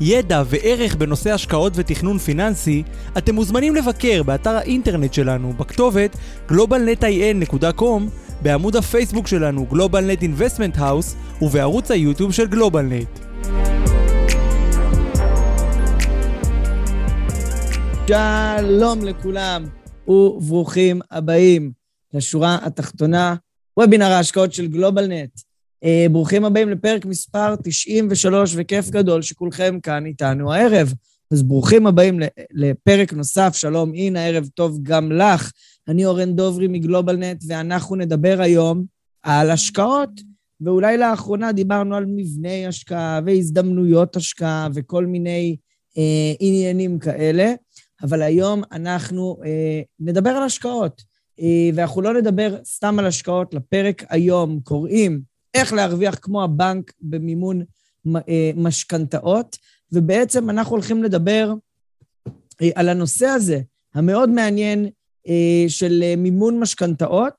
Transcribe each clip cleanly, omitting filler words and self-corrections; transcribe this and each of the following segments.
ידע וערך בנושא השקעות ותכנון פיננסי, אתם מוזמנים לבקר באתר האינטרנט שלנו בכתובת globalnetin.com, בעמוד הפייסבוק שלנו Globalnet Investment House ובערוץ היוטיוב של Globalnet. שלום לכולם וברוכים הבאים לשורה התחתונה, וובינר ההשקעות של Globalnet. ברוכים הבאים לפרק מספר 93, וכיף גדול שכולכם כאן איתנו הערב. אז ברוכים הבאים לפרק נוסף. שלום, הנה, ערב טוב גם לך. אני אורן דוברי מגלובלנט, ואנחנו נדבר היום על השקעות, ואולי לאחרונה דיברנו על מבני השקעה והזדמנויות השקעה וכל מיני עניינים כאלה, אבל היום אנחנו נדבר על השקעות, ואנחנו לא נדבר סתם על השקעות. לפרק היום קוראים איך להרוויח כמו הבנק במימון משכנתאות, ובעצם אנחנו הולכים לדבר על הנושא הזה, המאוד מעניין של מימון משכנתאות,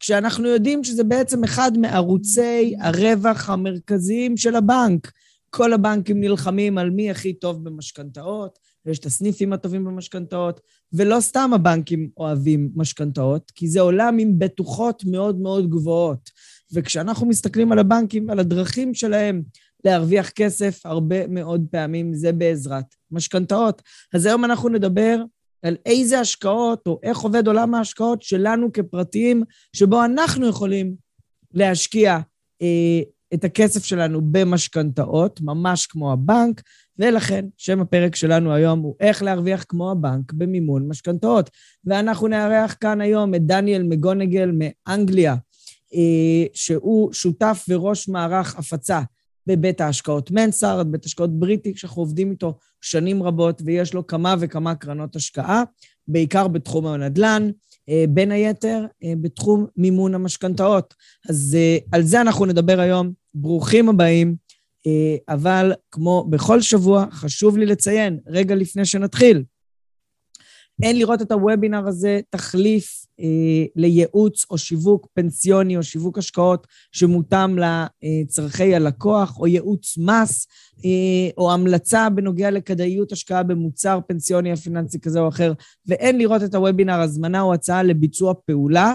כשאנחנו יודעים שזה בעצם אחד מערוצי הרווח המרכזיים של הבנק. כל הבנקים נלחמים על מי הכי טוב במשכנתאות, ויש את הסניפים הטובים במשכנתאות, ולא סתם הבנקים אוהבים משכנתאות, כי זה עולם עם בטוחות מאוד מאוד גבוהות. וכשאנחנו מסתכלים על הבנקים, על הדרכים שלהם להרוויח כסף, הרבה מאוד פעמים זה בעזרת משכנתאות. אז היום אנחנו נדבר על איזה השקעות, או איך עובד עולם ההשקעות שלנו כפרטיים, שבו אנחנו יכולים להשקיע את הכסף שלנו במשכנתאות, ממש כמו הבנק, ולכן שם הפרק שלנו היום הוא איך להרוויח כמו הבנק במימון משכנתאות. ואנחנו נארח כאן היום את דניאל מגונגל מאנגליה, שהוא שותף וראש מערך הפצה בבית ההשקעות מנסארד, בית השקעות בריטי, שאנחנו עובדים איתו שנים רבות, ויש לו כמה וכמה קרנות השקעה, בעיקר בתחום הנדל"ן, בין היתר בתחום מימון המשכנתאות. אז על זה אנחנו נדבר היום. ברוכים הבאים. אבל כמו בכל שבוע, חשוב לי לציין, רגע לפני שנתחיל, אין לראות את הוובינר הזה תחליף לייעוץ או שיווק פנסיוני או שיווק השקעות שמותאם לצרכי הלקוח, או ייעוץ מס, או המלצה בנוגע לכדאיות השקעה במוצר פנסיוני או פיננסי כזה או אחר, ואין לראות את הוובינר הזמנה או הצעה לביצוע פעולה.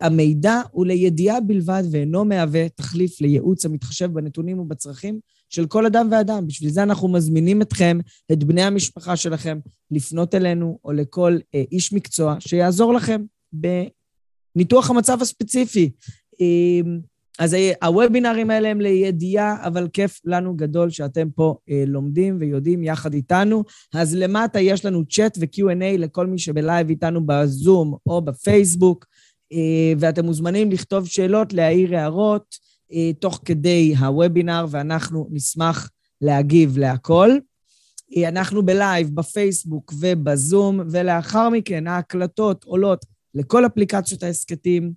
המידע הוא לידיעה בלבד ואינו מהווה תחליף לייעוץ המתחשב בנתונים ובצרכים של כל אדם ואדם. בשביל זה אנחנו מזמינים אתכם, את בני המשפחה שלכם, לפנות אלינו או לכל איש מקצוע שיעזור לכם בניתוח המצב הספציפי. אז הוובינרים האלה הם לידיעה, אבל כיף לנו גדול שאתם פה לומדים ויודעים יחד איתנו. אז למטה יש לנו צ'אט ו-Q&A לכל מי שבלייב איתנו בזום או בפייסבוק, ואתם מוזמנים לכתוב שאלות, להעיר הערות, תוך כדי הוובינר, ואנחנו נשמח להגיב להכל. אנחנו בלייב, בפייסבוק ובזום, ולאחר מכן ההקלטות עולות לכל אפליקציות העסקתים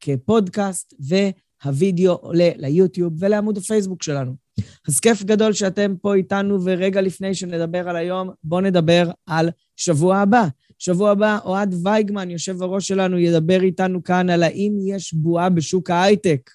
כפודקאסט, והווידאו עולה ליוטיוב ולעמוד הפייסבוק שלנו. אז כיף גדול שאתם פה איתנו, ורגע לפני שנדבר על היום, בואו נדבר על שבוע הבא. שבוע הבא, אוהד וייגמן, יושב הראש שלנו, ידבר איתנו כאן על האם יש בועה בשוק ההייטק.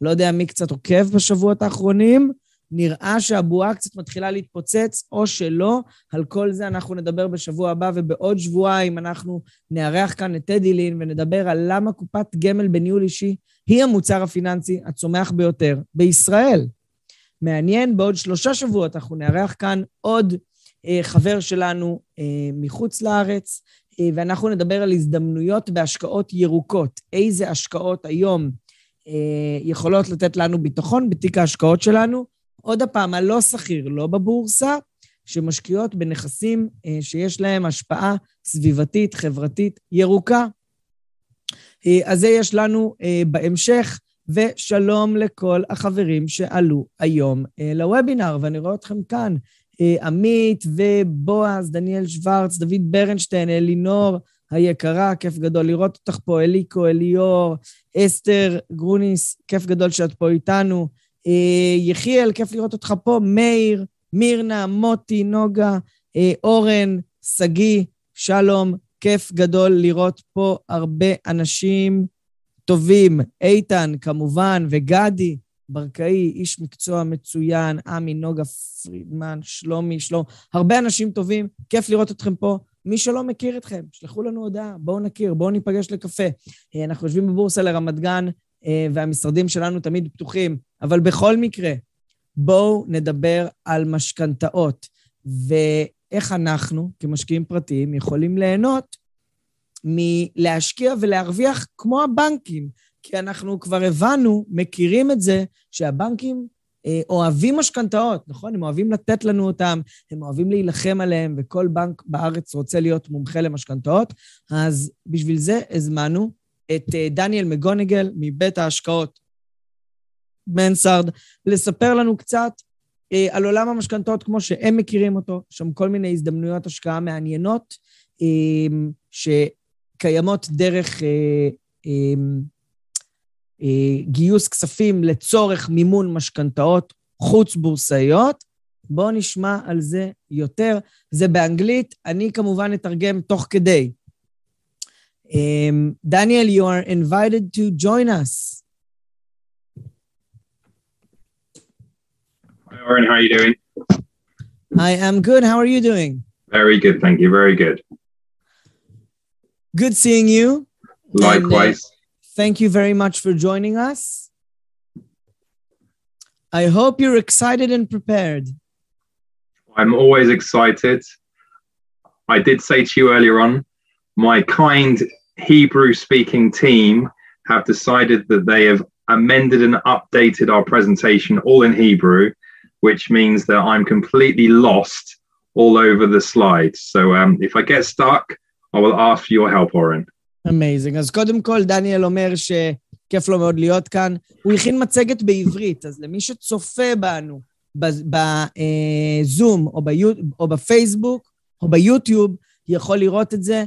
לא יודע מי קצת עוקב בשבועות האחרונים, נראה שהבועה קצת מתחילה להתפוצץ או שלא. על כל זה אנחנו נדבר בשבוע הבא, ובעוד שבועיים אנחנו נארח כאן את טדי לין ונדבר על למה קופת גמל בניהול אישי היא המוצר הפיננסי הצומח ביותר בישראל. מעניין, בעוד 3 שבועות אנחנו נארח כאן עוד חבר שלנו מחוץ לארץ, ואנחנו נדבר על הזדמנויות בהשקעות ירוקות. איזה השקעות היום יכולות לתת לנו ביטחון בתיק ההשקעות שלנו? עוד הפעם, הלא שכיר, לא בבורסה, שמשקיעות בנכסים שיש להם השפעה סביבתית, חברתית, ירוקה. אז זה יש לנו בהמשך, ושלום לכל החברים שעלו היום לוובינר, ואני רואה אתכם כאן. עמית ובועז, דניאל שוורץ, דוד ברנשטיין, אלינור היקרה, כיף גדול לראות אותך פה, אליקו, אליור, אסתר גרוניס, כיף גדול שאת פה איתנו, יחיאל, כיף לראות אותך פה, מאיר, מירנה, מוטי, נוגה, אורן, סגי, שלום, כיף גדול לראות פה הרבה אנשים טובים, איתן כמובן, וגדי ברקאי, איש מקצוע מצוין, אמי, נוגה, פרידמן, שלומי, שלום, הרבה אנשים טובים, כיף לראות אתכם פה, מי שלא מכיר אתכם, שלחו לנו הודעה, בואו נכיר, בואו ניפגש לקפה, אנחנו יושבים בבורסה לרמת גן, והמשרדים שלנו תמיד פתוחים, אבל בכל מקרה, בואו נדבר על משכנתאות, ואיך אנחנו, כמשקיעים פרטיים, יכולים ליהנות מלהשקיע ולהרוויח כמו הבנקים, כי אנחנו כבר הבנו, מכירים את זה, שהבנקים אוהבים משכנתאות, נכון? הם אוהבים לתת לנו אותם, הם אוהבים להילחם עליהם, וכל בנק בארץ רוצה להיות מומחה למשכנתאות, אז בשביל זה הזמנו את דניאל מגונגל מבית ההשקעות מנסארד, לספר לנו קצת על עולם המשכנתאות כמו שהם מכירים אותו, שם כל מיני הזדמנויות השקעה מעניינות, שקיימות דרך גיוס כספים לצורך מימון משכנתאות חוץ בורסאיות. בואו נשמע על זה יותר. זה באנגלית, אני כמובן אתרגם תוך כדי. Daniel, you are invited to join us. Hi, Oren, how are you doing? I am good. How are you doing? Very good, thank you. Very good. Good seeing you. Likewise. Thank you very much for joining us. I hope you're excited and prepared. I'm always excited. I did say to you earlier on, my kind Hebrew-speaking team have decided that they have amended and updated our presentation all in Hebrew, which means that I'm completely lost all over the slides. So if I get stuck, I will ask for your help, Oren. Amazing. אז קודם כל, דניאל אומר שכיף לו מאוד להיות כאן. הוא הכין מצגת בעברית, אז למי שצופה בנו בזום או בפייסבוק או ביוטיוב, יכול לראות את זה.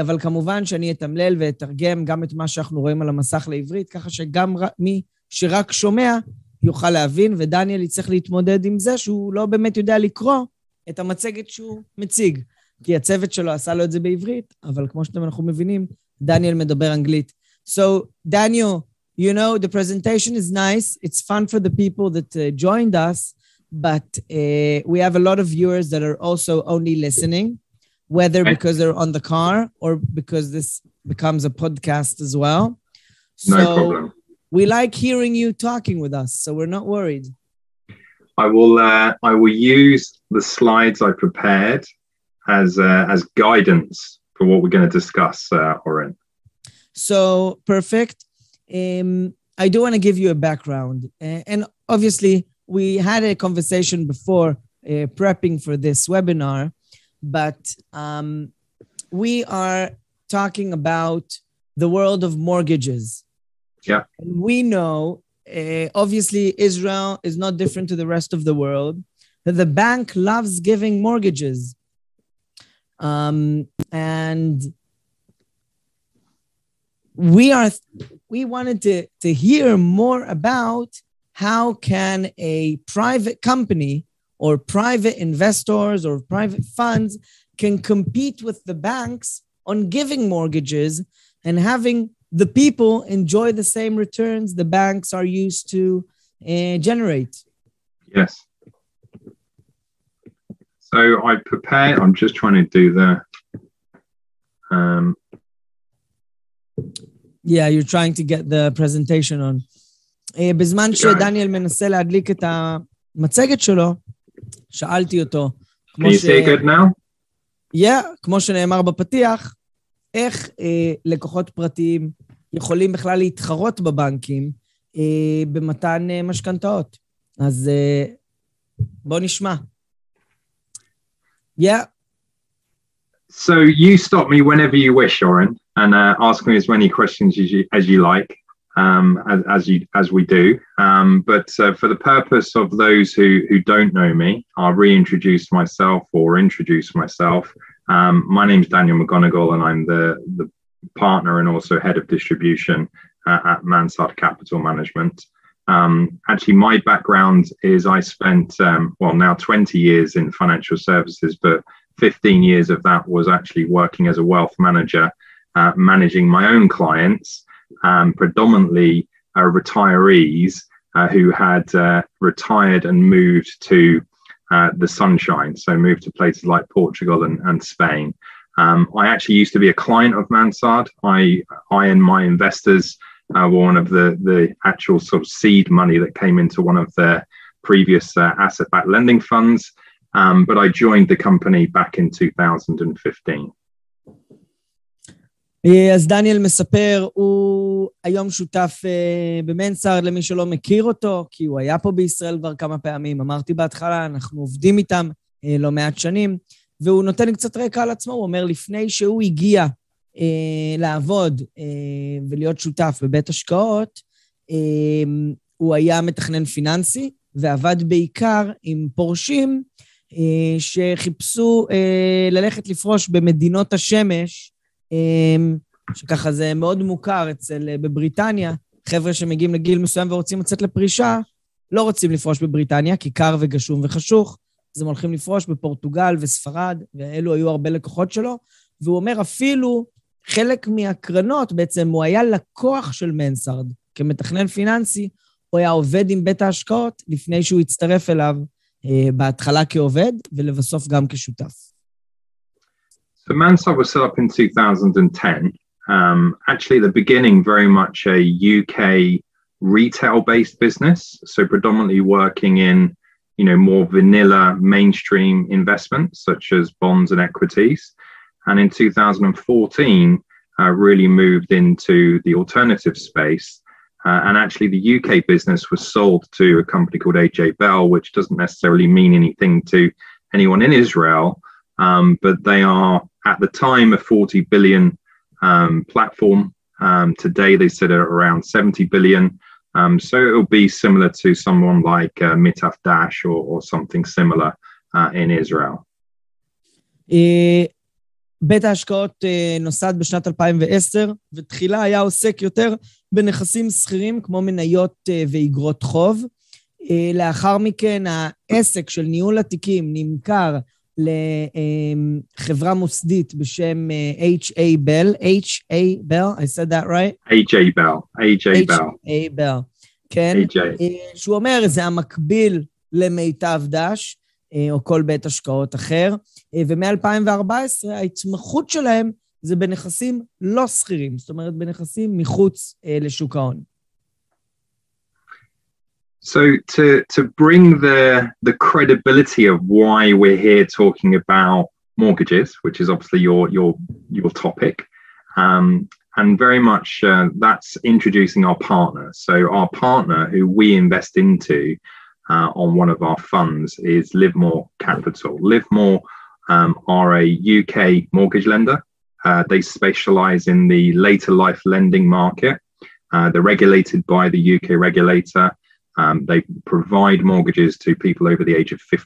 אבל כמובן שאני אתמלל ואתרגם גם את מה שאנחנו רואים על המסך לעברית, ככה שגם מי שרק שומע יוכל להבין, ודניאל יצטרך להתמודד עם זה שהוא לא באמת יודע לקרוא את המצגת שהוא מציג, כי הצוות שלו עשה לו את זה בעברית, אבל כמו שאתם אנחנו מבינים, דניאל מדבר אנגלית. So, Daniel, you know, the presentation is nice, it's fun for the people that joined us, but we have a lot of viewers that are also only listening, whether because they're on the car or because this becomes a podcast as well. So no problem. We like hearing you talking with us, so we're not worried. I will use the slides I prepared as guidance for what we're going to discuss, Oren. So perfect. I do want to give you a background, and obviously we had a conversation before prepping for this webinar. But we are talking about the world of mortgages. Yeah. And we know, obviously, Israel is not different to the rest of the world, that the bank loves giving mortgages. And we wanted to hear more about how can a private company or private investors or private funds can compete with the banks on giving mortgages and having the people enjoy the same returns the banks are used to generate. Yes. So I prepared, I'm just trying to do the... Yeah, you're trying to get the presentation on. בזמן שדניאל מנסה להדליק את המצגת שלו, שאלתי אותו, כמו ש... Yeah, כמו שנאמר בפתיח, איך לקוחות פרטיים יכולים בכלל להתחרות בבנקים במתן משכנתאות. אז בוא נשמע. Yeah. So you stop me whenever you wish, Oren, and ask me as many questions as you like. as we do. But for the purpose of those who don't know me, I'll introduce myself. My name's Daniel McGonagle, and I'm the partner and also head of distribution at Mansa Capital Management. Actually, my background is I spent, now 20 years in financial services, but 15 years of that was actually working as a wealth manager, managing my own clients, predominantly retirees who had retired and moved to the sunshine, so moved to places like Portugal and Spain. I actually used to be a client of Mansard. I and my investors were one of the actual sort of seed money that came into one of their previous asset-backed lending funds. But I joined the company back in 2015. אז דניאל מספר, הוא היום שותף במנסארד, למי שלא מכיר אותו, כי הוא היה פה בישראל כבר כמה פעמים. אמרתי בהתחלה, אנחנו עובדים איתם לא מעט שנים, והוא נותן לי קצת רקע על עצמו. הוא אומר, לפני שהוא הגיע לעבוד ולהיות שותף בבית השקעות, הוא היה מתכנן פיננסי, ועבד בעיקר עם פורשים שחיפשו ללכת לפרוש במדינות השמש, שככה זה מאוד מוכר בבריטניה. חבר'ה שמגיעים לגיל מסוים ורוצים לצאת לפרישה, לא רוצים לפרוש בבריטניה, כי קר וגשום וחשוך, אז הם הולכים לפרוש בפורטוגל וספרד, ואלו היו הרבה לקוחות שלו, והוא אומר אפילו חלק מהקרנות, בעצם הוא היה לקוח של מנסארד, כמתכנן פיננסי, הוא היה עובד עם בית ההשקעות לפני שהוא הצטרף אליו, בהתחלה כעובד ולבסוף גם כשותף. So Mansard was set up in 2010. Actually, at the beginning, very much a UK retail-based business, so predominantly working in, you know, more vanilla mainstream investments such as bonds and equities. And in 2014, really moved into the alternative space. And actually, the UK business was sold to a company called AJ Bell, which doesn't necessarily mean anything to anyone in Israel, but they are, at the time, a 40 billion platform. Today, they sit at around 70 billion. So it'll be similar to someone like Mitav Dash or something similar in Israel. בית ההשקעות נוסד בשנת 2010, ותחילה היה עוסק יותר בנכסים סחירים כמו מניות ואיגרות חוב. לאחר מכן העסק של ניהול התיקים נמכר לחברה מוסדית בשם AJ Bell. AJ Bell, I said that right? AJ Bell. AJ Bell. AJ Bell. כן. שהוא אומר, זה המקביל למיטב דש, או כל בית השקעות אחר, ומ-2014 ההתמחות שלהם זה בנכסים לא סחירים, זאת אומרת בנכסים מחוץ לשוק ההון. So to bring the credibility of why we're here talking about mortgages, which is obviously your topic, and very much that's introducing our partner. So our partner who we invest into on one of our funds is Livemore Capital. Livemore are a UK mortgage lender. They specialise in the later life lending market. They're regulated by the UK regulator. They provide mortgages to people over the age of 55.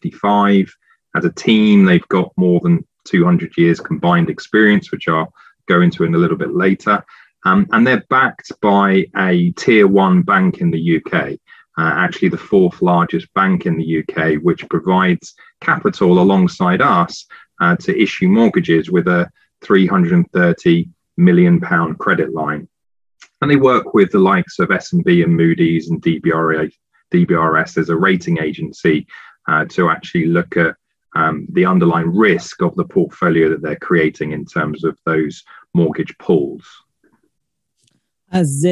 As a team, they've got more than 200 years combined experience, which I'll go into in a little bit later. And they're backed by a tier one bank in the UK. Actually the fourth largest bank in the UK, which provides capital alongside us to issue mortgages with a £330 million credit line. And they work with the likes of S&P and Moody's and DBRS as a rating agency to actually look at the underlying risk of the portfolio that they're creating in terms of those mortgage pools. אז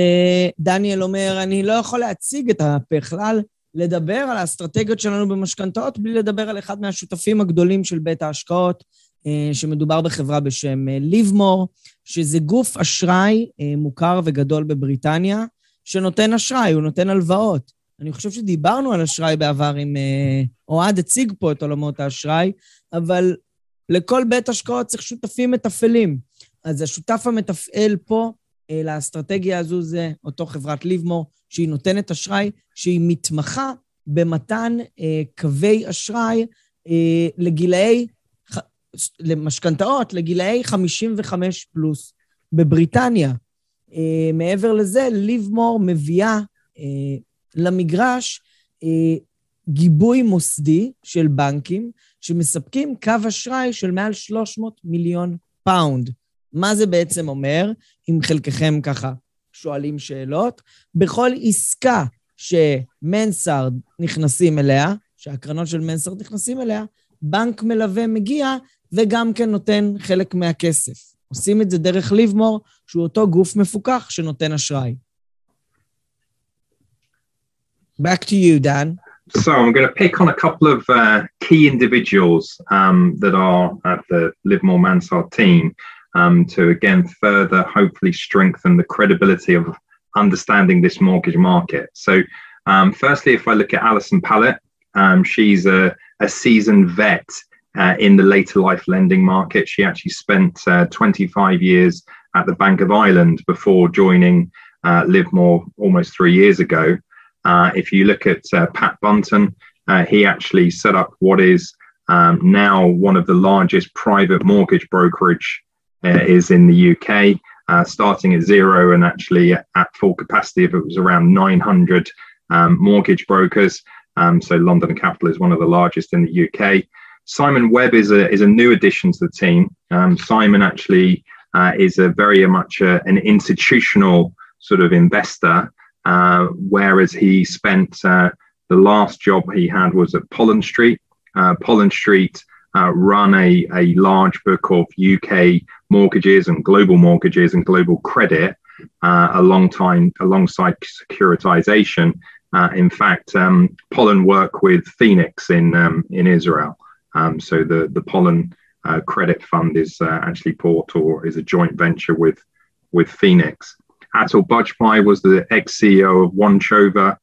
דניאל אומר, אני לא יכול להציג את בכלל, לדבר על האסטרטגיות שלנו במשכנתאות, בלי לדבר על אחד מהשותפים הגדולים של בית ההשקעות, שמדובר בחברה בשם ליבמור, שזה גוף אשראי מוכר וגדול בבריטניה, שנותן אשראי, הוא נותן הלוואות. אני חושב שדיברנו על אשראי בעבר עם אוהד, הציג פה את עולמות האשראי, אבל לכל בית השקעות צריך שותפים מתפעלים. אז השותף המתפעל פה, לאסטרטגיה הזו זה אותו חברת ליבמור, שהיא נותנת אשראי, שהיא מתמחה במתן קווי אשראי לגילאי, למשכנתאות, לגילאי 55 פלוס בבריטניה. מעבר לזה, ליבמור מביאה למגרש גיבוי מוסדי של בנקים, שמספקים קו אשראי של מעל 300 מיליון פאונד. מה זה בעצם אומר? אם חלקכם ככה שואלים שאלות, בכל עסקה שמנסרד נכנסים אליה, שהקרנות של מנסרד נכנסים אליה, בנק מלווה מגיע וגם כן נותן חלק מהכסף. עושים את זה דרך ליבמור, שהוא אותו גוף מפוקח שנותן אשראי. Back to you, Dan. So I'm going to pick on a couple of key individuals that are at the Livemore Mansard team to again further hopefully strengthen the credibility of understanding this mortgage market. So firstly, if I look at Alison Pallett, she's a seasoned vet in the later life lending market. She actually spent 25 years at the Bank of Ireland before joining Livemore almost 3 years ago. If you look at Pat Bunton, he actually set up what is now one of the largest private mortgage brokerage is in the UK, starting at zero and actually at full capacity of it was around 900 mortgage brokers. So London Capital is one of the largest in the UK. Simon Webb is a new addition to the team. Simon actually is a very much an institutional sort of investor. Whereas he spent the last job he had was at Pollen Street. Pollen Street run a large book of UK mortgages and global credit alongside securitization. In fact, Pollen work with Phoenix in Israel. So the Pollen Credit Fund is actually bought or is a joint venture with Phoenix. Atal Bajpai was the ex-CEO of OneChova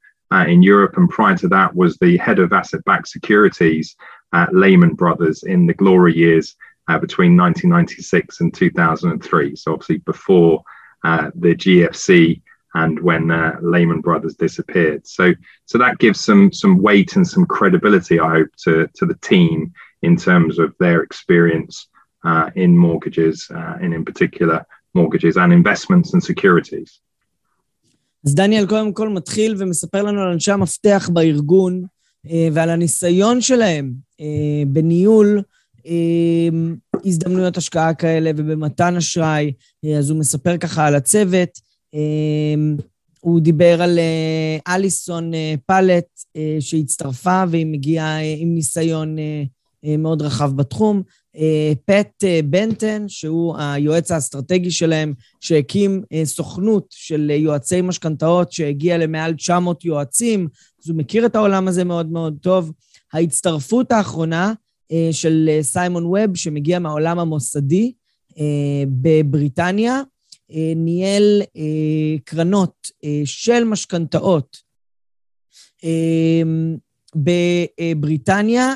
in Europe, and prior to that was the head of asset-backed securities at Lehman Brothers in the glory years between 1996 and 2003. So obviously before the GFC and when Lehman Brothers disappeared. So that gives some weight and some credibility, I hope, to the team in terms of their experience in mortgages and in particular mortgages and investments and securities. אז דניאל קודם כל מתחיל ומספר לנו על אנשי המפתח בארגון ועל הניסיון שלהם בניהול הזדמנויות השקעה כאלה ובמתן אשראי, אז הוא מספר ככה על הצוות, הוא דיבר על אליסון פלט שהצטרפה והיא מגיעה עם ניסיון מאוד רחב בתחום, פט בנטן, שהוא היועץ האסטרטגי שלהם, שהקים סוכנות של יועצי משכנתאות, שהגיע למעל 900 יועצים, אז הוא מכיר את העולם הזה מאוד מאוד טוב. ההצטרפות האחרונה של סיימון ווב, שמגיע מהעולם המוסדי בבריטניה, ניהל קרנות של משכנתאות בבריטניה,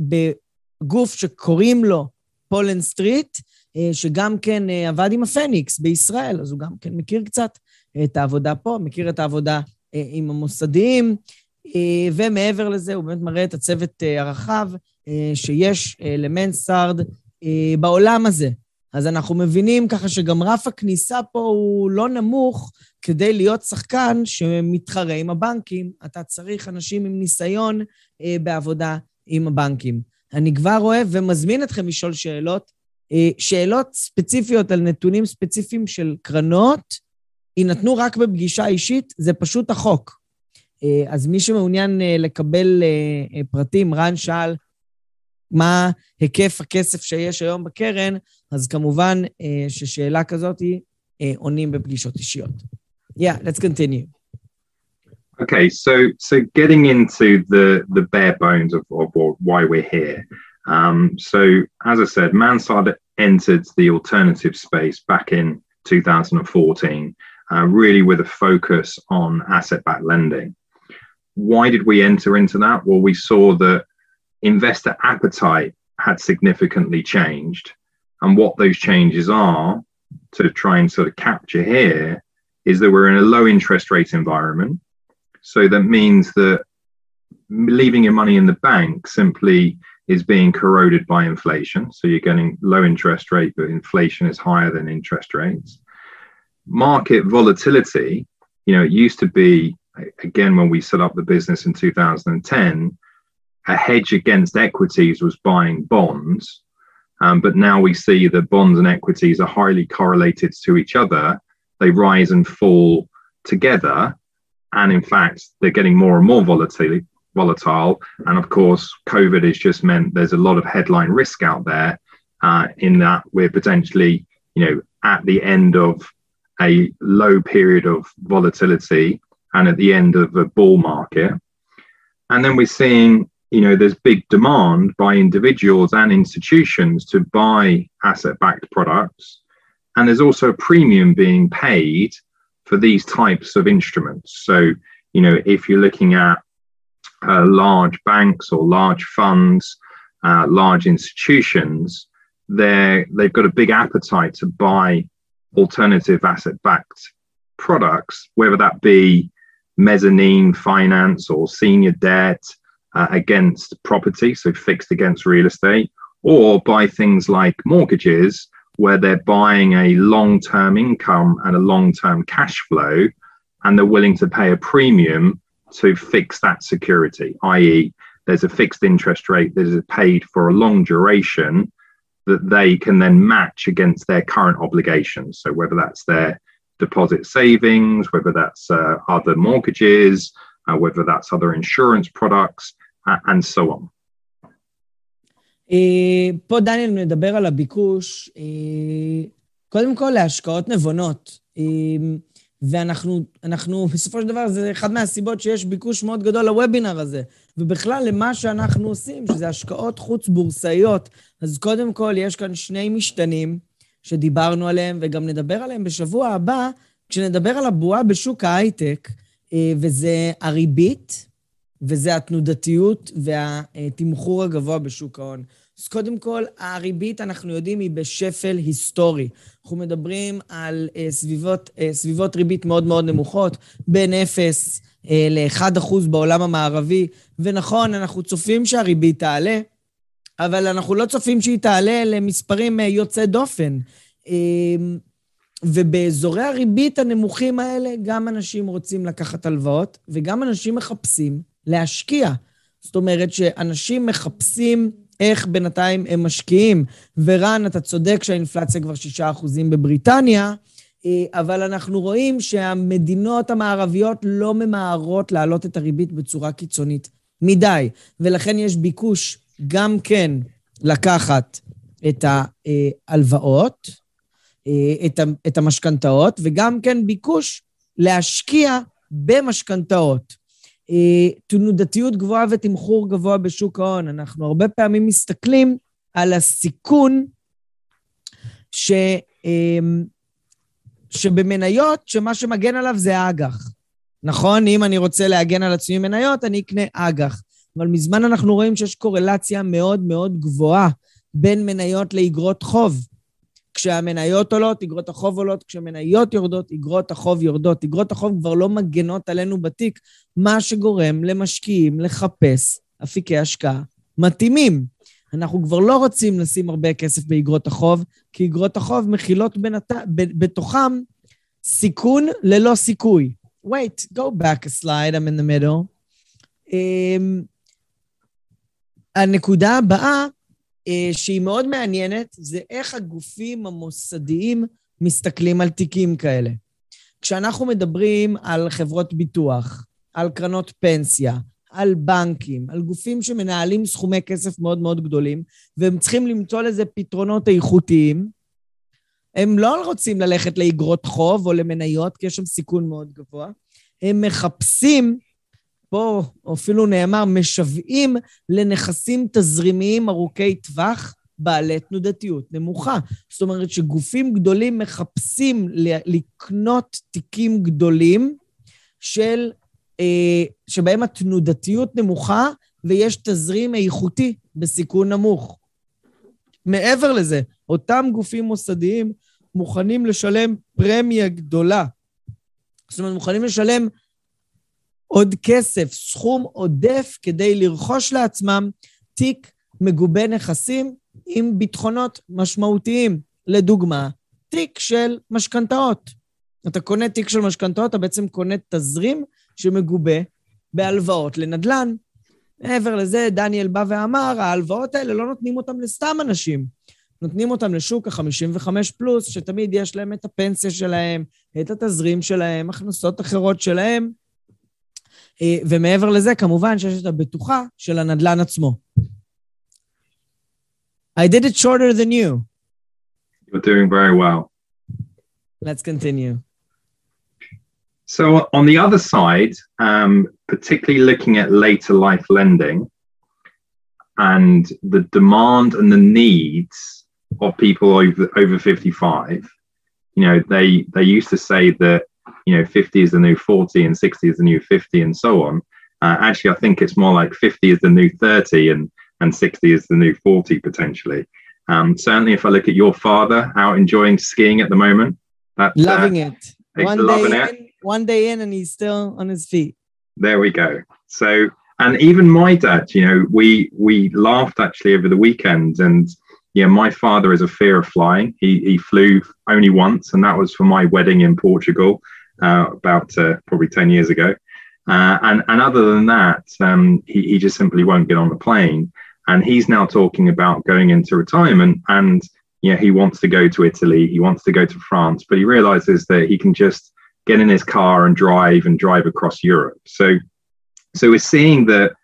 בגוף שקוראים לו פולן סטריט, שגם כן עבד עם הפניקס בישראל, אז הוא גם כן מכיר קצת את העבודה פה, מכיר את העבודה עם המוסדיים, ומעבר לזה הוא באמת מראה את הצוות הרחב שיש למנסרד בעולם הזה. אז אנחנו מבינים ככה שגם רף הכניסה פה הוא לא נמוך, כדי להיות שחקן שמתחרה עם הבנקים, אתה צריך אנשים עם ניסיון בעבודה עם הבנקים. אני כבר רואה ומזמין אתכם לשאול שאלות ספציפיות על נתונים ספציפיים של קרנות, ינתנו רק בפגישה אישית, זה פשוט החוק. אז מי שמעוניין לקבל פרטים, רן שאל מה היקף הכסף שיש היום בקרן, אז כמובן ששאלה כזאת היא עונים בפגישות אישיות. Yeah, let's continue. Okay, so getting into the bare bones of why we're here. So as I said, Mansard entered the alternative space back in 2014, really with a focus on asset-backed lending. Why did we enter into that? Well, we saw that investor appetite had significantly changed, and what those changes are to try and sort of capture here is that we're in a low interest rate environment. So that means that leaving your money in the bank simply is being corroded by inflation. So you're getting low interest rate, but inflation is higher than interest rates. Market volatility, you know, it used to be, again, when we set up the business in 2010, a hedge against equities was buying bonds. But now we see that bonds and equities are highly correlated to each other. They rise and fall together. And in fact, they're getting more and more volatile. And of course, COVID has just meant there's a lot of headline risk out there in that we're potentially, you know, at the end of a low period of volatility and at the end of a bull market. And then we're seeing, you know, there's big demand by individuals and institutions to buy asset-backed products. And there's also a premium being paid for these types of instruments. So, you know, if you're looking at large banks or large funds, large institutions, they've got a big appetite to buy alternative asset-backed products, whether that be mezzanine finance or senior debt against property, so fixed against real estate, or buy things like mortgages, where they're buying a long-term income and a long-term cash flow, and they're willing to pay a premium to fix that security, i.e. there's a fixed interest rate that is paid for a long duration that they can then match against their current obligations. So whether that's their deposit savings, whether that's other mortgages, whether that's other insurance products, and so on. פה דניאל מדבר על הביקוש, קודם כל להשקעות נבונות, ואנחנו בסופו של דבר זה אחד מהסיבות שיש ביקוש מאוד גדול לוובינר הזה, ובכלל למה שאנחנו עושים, שזה השקעות חוץ בורסאיות. אז קודם כל יש כאן שני משתנים שדיברנו עליהם, וגם נדבר עליהם בשבוע הבא, כשנדבר על הבועה בשוק ההייטק, וזה הריבית, וזה התנודתיות והתמחור הגבוה בשוק ההון. אז קודם כל, הריבית, אנחנו יודעים, היא בשפל היסטורי. אנחנו מדברים על סביבות ריבית מאוד מאוד נמוכות, בין 0 ל-1% בעולם המערבי, ונכון, אנחנו צופים שהריבית תעלה, אבל אנחנו לא צופים שהיא תעלה למספרים יוצא דופן. ובאזורי הריבית הנמוכים האלה, גם אנשים רוצים לקחת הלוואות, וגם אנשים מחפשים להשקיע. זאת אומרת שאנשים מחפשים איך בינתיים הם משקיעים. ורן, אתה צודק שהאינפלציה כבר 6% בבריטניה, אבל אנחנו רואים שהמדינות המערביות לא ממהרות להעלות את הריבית בצורה קיצונית מדי, ולכן יש ביקוש גם כן לקחת את ההלוואות, את המשכנתאות, וגם כן ביקוש להשקיע במשכנתאות. תנודתיות גבוהה ותמחור גבוה בשוק ההון. אנחנו הרבה פעמים מסתכלים על הסיכון שבמניות, שמה שמגן עליו זה האג"ח. נכון? אם אני רוצה להגן על עצמי מניות, אני אקנה אג"ח. אבל מזמן אנחנו רואים שיש קורלציה מאוד מאוד גבוהה בין מניות לאגרות חוב. כשהמניות עולות, אגרות החוב עולות, כשהמניות יורדות, אגרות החוב יורדות. אגרות החוב כבר לא מגנות עלינו בתיק, מה שגורם למשקיעים לחפש אפיקי השקעה מתאימים. אנחנו כבר לא רוצים לשים הרבה כסף באגרות החוב, כי אגרות החוב מכילות בתוכם סיכון ללא סיכוי. Wait, go back a slide, I'm in the middle. הנקודה הבאה, שהיא מאוד מעניינת, זה איך הגופים המוסדיים מסתכלים על תיקים כאלה. כשאנחנו מדברים על חברות ביטוח, על קרנות פנסיה, על בנקים, על גופים שמנהלים סכומי כסף מאוד מאוד גדולים, והם צריכים למצוא לזה פתרונות איכותיים, הם לא רוצים ללכת לאגרות חוב או למניות, כי יש שם סיכון מאוד גבוה, הם מחפשים, פה אפילו נאמר, משוועים לנכסים תזרימיים ארוכי טווח בעלי תנודתיות נמוכה. זאת אומרת שגופים גדולים מחפשים לקנות תיקים גדולים של, שבהם התנודתיות נמוכה ויש תזרים איכותי בסיכון נמוך. מעבר לזה, אותם גופים מוסדיים מוכנים לשלם פרמיה גדולה. זאת אומרת, מוכנים לשלם עוד כסף, סכום עודף, כדי לרכוש לעצמם תיק מגובה נכסים עם ביטחונות משמעותיים. לדוגמה, תיק של משכנתאות. אתה קונה תיק של משכנתאות, אתה בעצם קונה תזרים שמגובה בהלוואות לנדלן. מעבר לזה, דניאל בא ואמר, ההלוואות האלה לא נותנים אותם לסתם אנשים. נותנים אותם לשוק ה-55 פלוס, שתמיד יש להם את הפנסיה שלהם, את התזרים שלהם, הכנסות אחרות שלהם. ומעבר לזה, כמובן שיש את הבטוחה של הנדלן עצמו. I did it shorter than you. You're doing very well. Let's continue. So on the other side, particularly looking at later life lending and the demand and the needs of people over 55, you know, they used to say that, you know, 50 is the new 40 and 60 is the new 50 and so on. Actually, I think it's more like 50 is the new 30 and 60 is the new 40 potentially. Certainly, if I look at your father out enjoying skiing at the moment. Loving it. One day in and he's still on his feet. There we go. So, and even my dad, you know, we laughed actually over the weekend, and yeah, my father is a fear of flying. He flew only once, and that was for my wedding in Portugal about probably 10 years ago. And other than that, he just simply won't get on the plane. And he's now talking about going into retirement, and yeah, he wants to go to Italy, he wants to go to France, but he realizes that he can just get in his car and drive across Europe. So we're seeing that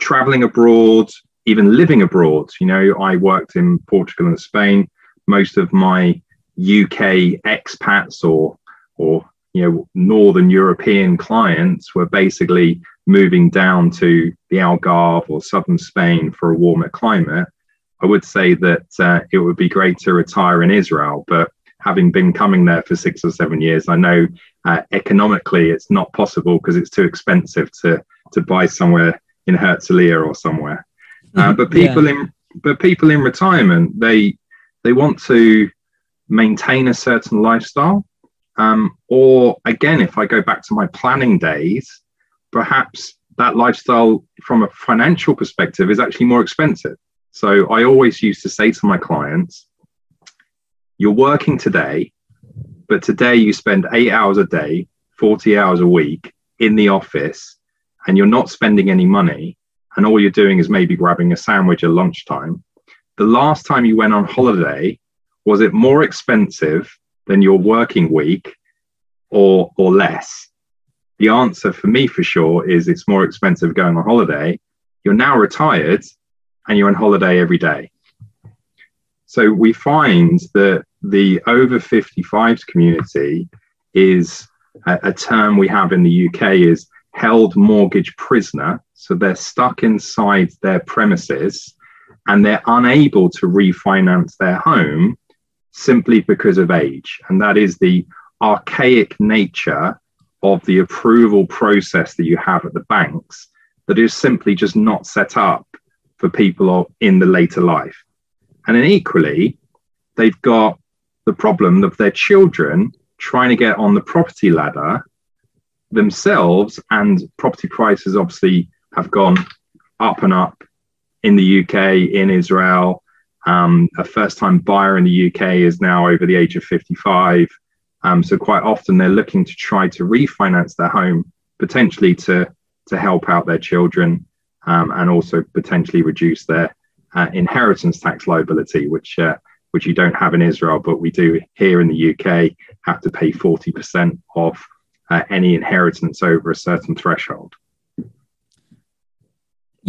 traveling abroad, even living abroad, you know, I worked in Portugal and Spain. Most of my UK expats or you know, Northern European clients were basically moving down to the Algarve or southern Spain for a warmer climate. I would say that it would be great to retire in Israel, but having been coming there for 6 or 7 years, I know economically it's not possible because it's too expensive to buy somewhere in Herzliya or somewhere. But people in retirement, they want to maintain a certain lifestyle. Or again, if I go back to my planning days, perhaps that lifestyle from a financial perspective is actually more expensive. So I always used to say to my clients, you're working today, but today you spend 8 hours a day, 40 hours a week in the office, and you're not spending any money. And all you're doing is maybe grabbing a sandwich at lunchtime. The last time you went on holiday, was it more expensive than your working week or less? The answer for me for sure is it's more expensive going on holiday. You're now retired and you're on holiday every day. So we find that the over 55s community is a term we have in the UK is held mortgage prisoner. So they're stuck inside their premises and they're unable to refinance their home simply because of age. And that is the archaic nature of the approval process that you have at the banks that is simply just not set up for people in the later life. And then equally, they've got the problem of their children trying to get on the property ladder themselves, and property prices obviously have gone up and up in the UK, in Israel. A first-time buyer in the UK is now over the age of 55. So quite often they're looking to try to refinance their home, potentially to help out their children, and also potentially reduce their inheritance tax liability, which you don't have in Israel, but we do here in the UK, have to pay 40% of any inheritance over a certain threshold.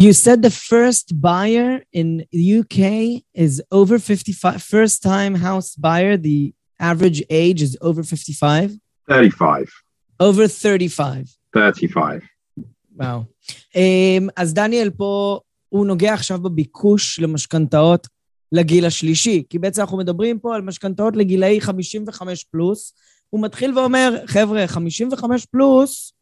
You said the first buyer in the UK is over 55, first-time house buyer, the average age is over 55? 35. Over 35. 35. וואו. אז דניאל פה, הוא נוגע עכשיו בביקוש למשכנתאות לגיל השלישי, כי בעצם אנחנו מדברים פה על משכנתאות לגילאי 55 פלוס, הוא מתחיל ואומר, חבר'ה, 55 פלוס,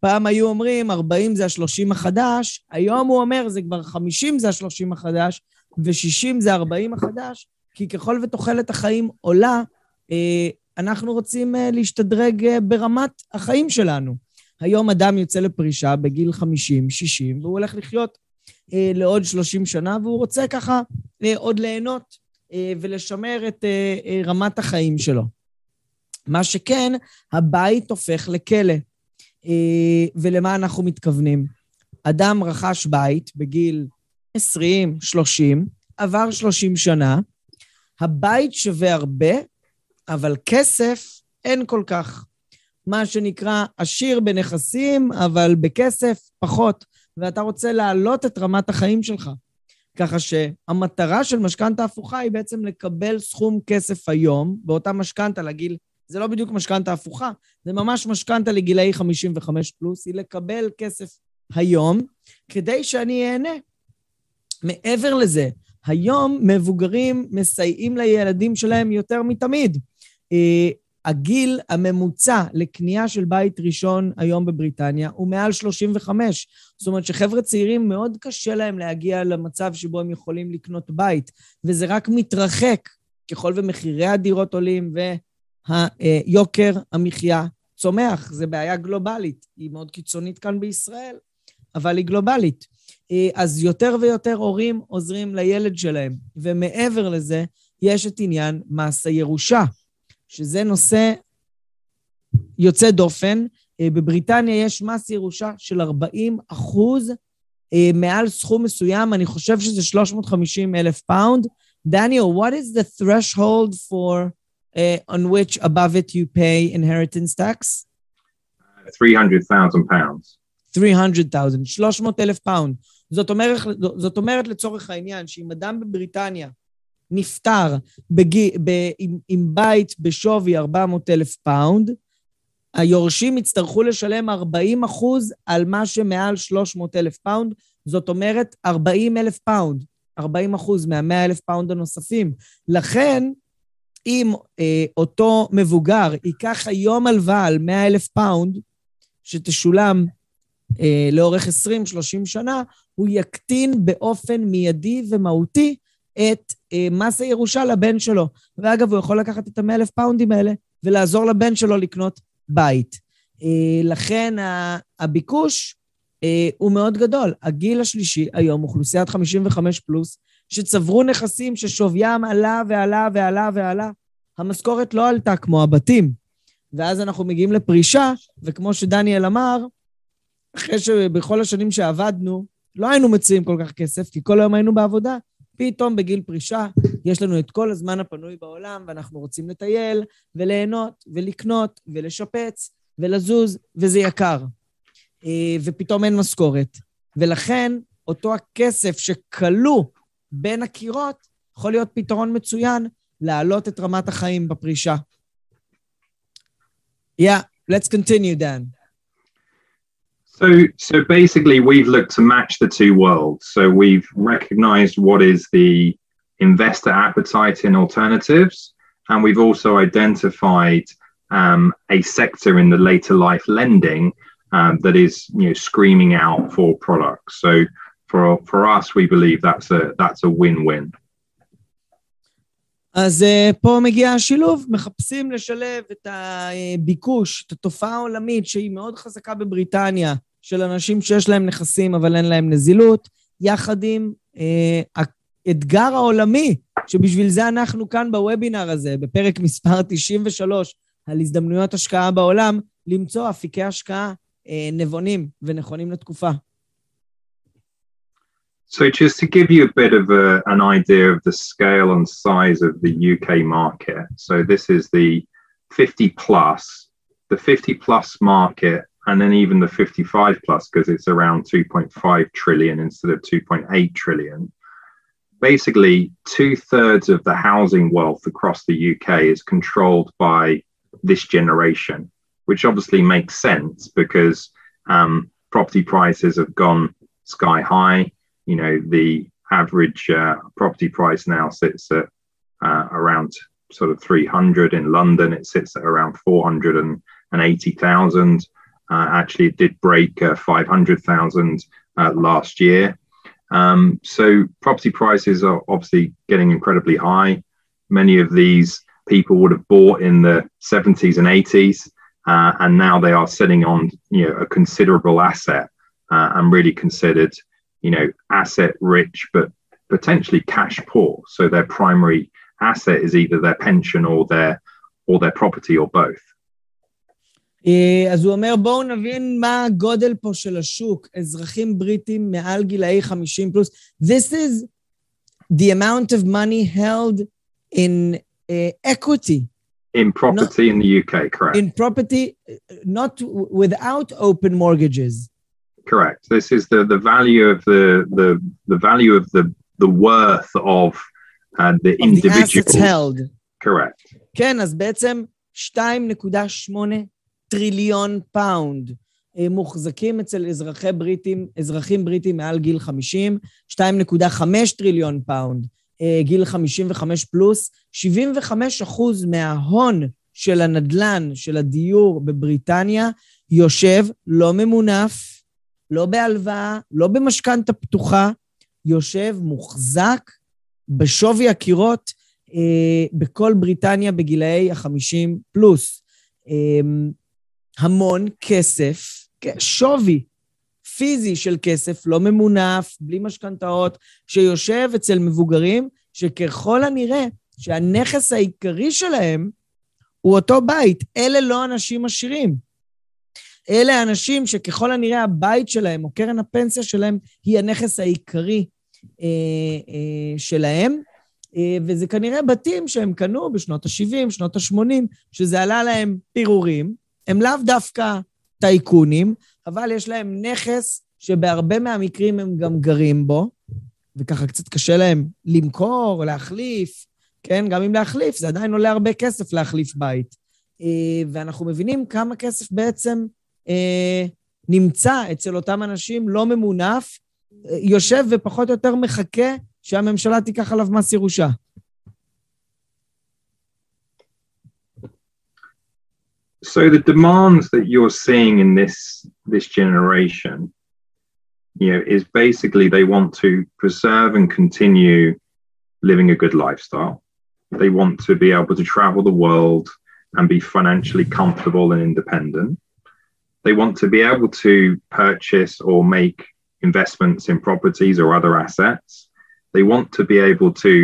פעם היו אומרים 40 זה ה-30 החדש, היום הוא אומר זה כבר 50 זה ה-30 החדש, ו-60 זה ה-40 החדש, כי ככל ותוחלת החיים עולה, אנחנו רוצים להשתדרג ברמת החיים שלנו. היום אדם יוצא לפרישה בגיל 50-60, והוא הולך לחיות לעוד 30 שנה, והוא רוצה ככה עוד ליהנות ולשמר את רמת החיים שלו. מה שכן, הבית הופך לכלא. ולמה אנחנו מתכוונים? אדם רכש בית בגיל 20-30, עבר 30 שנה, הבית שווה הרבה, אבל כסף אין כל כך. מה שנקרא עשיר בנכסים, אבל בכסף פחות, ואתה רוצה להעלות את רמת החיים שלך. ככה שהמטרה של משכנתא הפוכה היא בעצם לקבל סכום כסף היום, באותה משכנתא לגיל, זה לא בדיוק משכנתא הפוכה, זה ממש משכנתא לגילאי 55 פלוס, היא לקבל כסף היום, כדי שאני אהנה. מעבר לזה, היום מבוגרים מסייעים לילדים שלהם יותר מתמיד. הגיל הממוצע לקנייה של בית ראשון היום בבריטניה הוא מעל 35. זאת אומרת שחבר'ה צעירים מאוד קשה להם להגיע למצב שבו הם יכולים לקנות בית, וזה רק מתרחק ככל ומחירי הדירות עולים והיוקר המחיה צומח. זה בעיה גלובלית, היא מאוד קיצונית כאן בישראל, אבל היא גלובלית. אז יותר ויותר הורים עוזרים לילד שלהם, ומעבר לזה יש את עניין מס הירושה. שזה נושא יוצא דופן, בבריטניה יש מס ירושה של 40% מעל סכום מסוים, אני חושב שזה 350,000 פאונד. Daniel, what is the threshold for on which above it you pay inheritance tax? 300,000 pounds. 300,000 פאונד. זאת אומרת לצורך העניין, שאם אדם בבריטניה נפטר עם בית בשווי 400,000 פאונד, היורשים יצטרכו לשלם 40% על מה שמעל 300,000 פאונד, זאת אומרת 40,000 פאונד, 40% מה-100,000 פאונד הנוספים. לכן, אם אותו מבוגר ייקח היום הלוואה על 100,000 פאונד, שתשולם לאורך 20-30 שנה, הוא יקטין באופן מיידי ומהותי, את מס הירושה לבן שלו. ואגב, הוא יכול לקחת את 100,000 פאונדים האלה, ולעזור לבן שלו לקנות בית. לכן הביקוש הוא מאוד גדול. הגיל השלישי היום, אוכלוסיית 55 פלוס, שצברו נכסים ששוויים עלה ועלה ועלה ועלה, המשכורת לא עלתה כמו הבתים. ואז אנחנו מגיעים לפרישה, וכמו שדניאל אמר, אחרי שבכל השנים שעבדנו, לא היינו מציעים כל כך כסף, כי כל היום היינו בעבודה, פתאום בגיל פרישה יש לנו את כל הזמן הפנוי בעולם, ואנחנו רוצים לטייל וליהנות ולקנות ולשפץ ולזוז, וזה יקר. ופתאום אין משכורת. ולכן אותו הכסף שכלו בין הקירות יכול להיות פתרון מצוין להעלות את רמת החיים בפרישה. Yeah, let's continue, Dan. So basically, we've looked to match the two worlds. So we've recognized what is the investor appetite in alternatives, and we've also identified a sector in the later life lending that is, you know, screaming out for products. So for us, we believe that's a win-win. אז פה מגיע השילוב, מחפשים לשלב את הביקוש, את התופעה העולמית שהיא מאוד חזקה בבריטניה, של אנשים שיש להם נכסים אבל אין להם נזילות, יחד עם האתגר העולמי, שבשביל זה אנחנו כאן בוובינר הזה, בפרק מספר 93, על הזדמנויות השקעה בעולם, למצוא אפיקי השקעה נבונים ונכונים לתקופה. So just to give you a bit of an idea of the scale and size of the UK market. So this is the 50 plus market, and then even the 55 plus, because it's around 2.5 trillion instead of 2.8 trillion. Basically, 2/3 of the housing wealth across the UK is controlled by this generation, which obviously makes sense because property prices have gone sky high. You know, the average property price now sits at around sort of 300. In London, it sits at around 480,000. Actually, it did break 500,000 last year. So property prices are obviously getting incredibly high. Many of these people would have bought in the 70s and 80s, and now they are sitting on, you know, a considerable asset, and really considered, you know, asset rich, but potentially cash poor. So their primary asset is either their pension or their property or both. אז הוא אומר, בואו נבין מה הגודל פה של השוק, אזרחים בריטים מעל גילאי 50 פלוס. This is the amount of money held in equity. In property, not in the UK, correct. In property, not without open mortgages. Correct. This is the value of the value of the worth of the individual. The assets held. Correct. כן, אז בעצם 2.8 טריליון פאונד מוחזקים אצל אזרחים בריטים מעל גיל 50, 2.5 טריליון פאונד, גיל 55 פלוס, 75% מההון של הנדלן, של הדיור בבריטניה, יושב לא ממונף, לא בהלוואה, לא במשכנתא פתוחה, יושב מוחזק בשווי הקירות בכל בריטניה בגילאי ה-50 פלוס. המון כסף, שווי פיזי של כסף, לא ממונף, בלי משכנתאות, שיושב אצל מבוגרים, שככל הנראה שהנכס העיקרי שלהם הוא אותו בית. אלה לא אנשים עשירים. אלה אנשים שככל הנראה הבית שלהם, או קרן הפנסיה שלהם, היא הנכס העיקרי שלהם. וזה כנראה בתים שהם קנו בשנות ה-70, שנות ה-80, שזה עלה להם פירורים, הם לאו דווקא טייקונים, אבל יש להם נכס שבהרבה מהמקרים הם גם גרים בו, וככה קצת קשה להם למכור, להחליף, כן, גם אם להחליף, זה עדיין עולה הרבה כסף להחליף בית. ואנחנו מבינים כמה כסף בעצם נמצא אצל אותם אנשים, לא ממונף, יושב ופחות או יותר מחכה, שהממשלה תיקח עליו מס ירושה. So the demands that you're seeing in this generation, you know, is basically they want to preserve and continue living a good lifestyle. They want to be able to travel the world and be financially comfortable and independent. They want to be able to purchase or make investments in properties or other assets. They want to be able to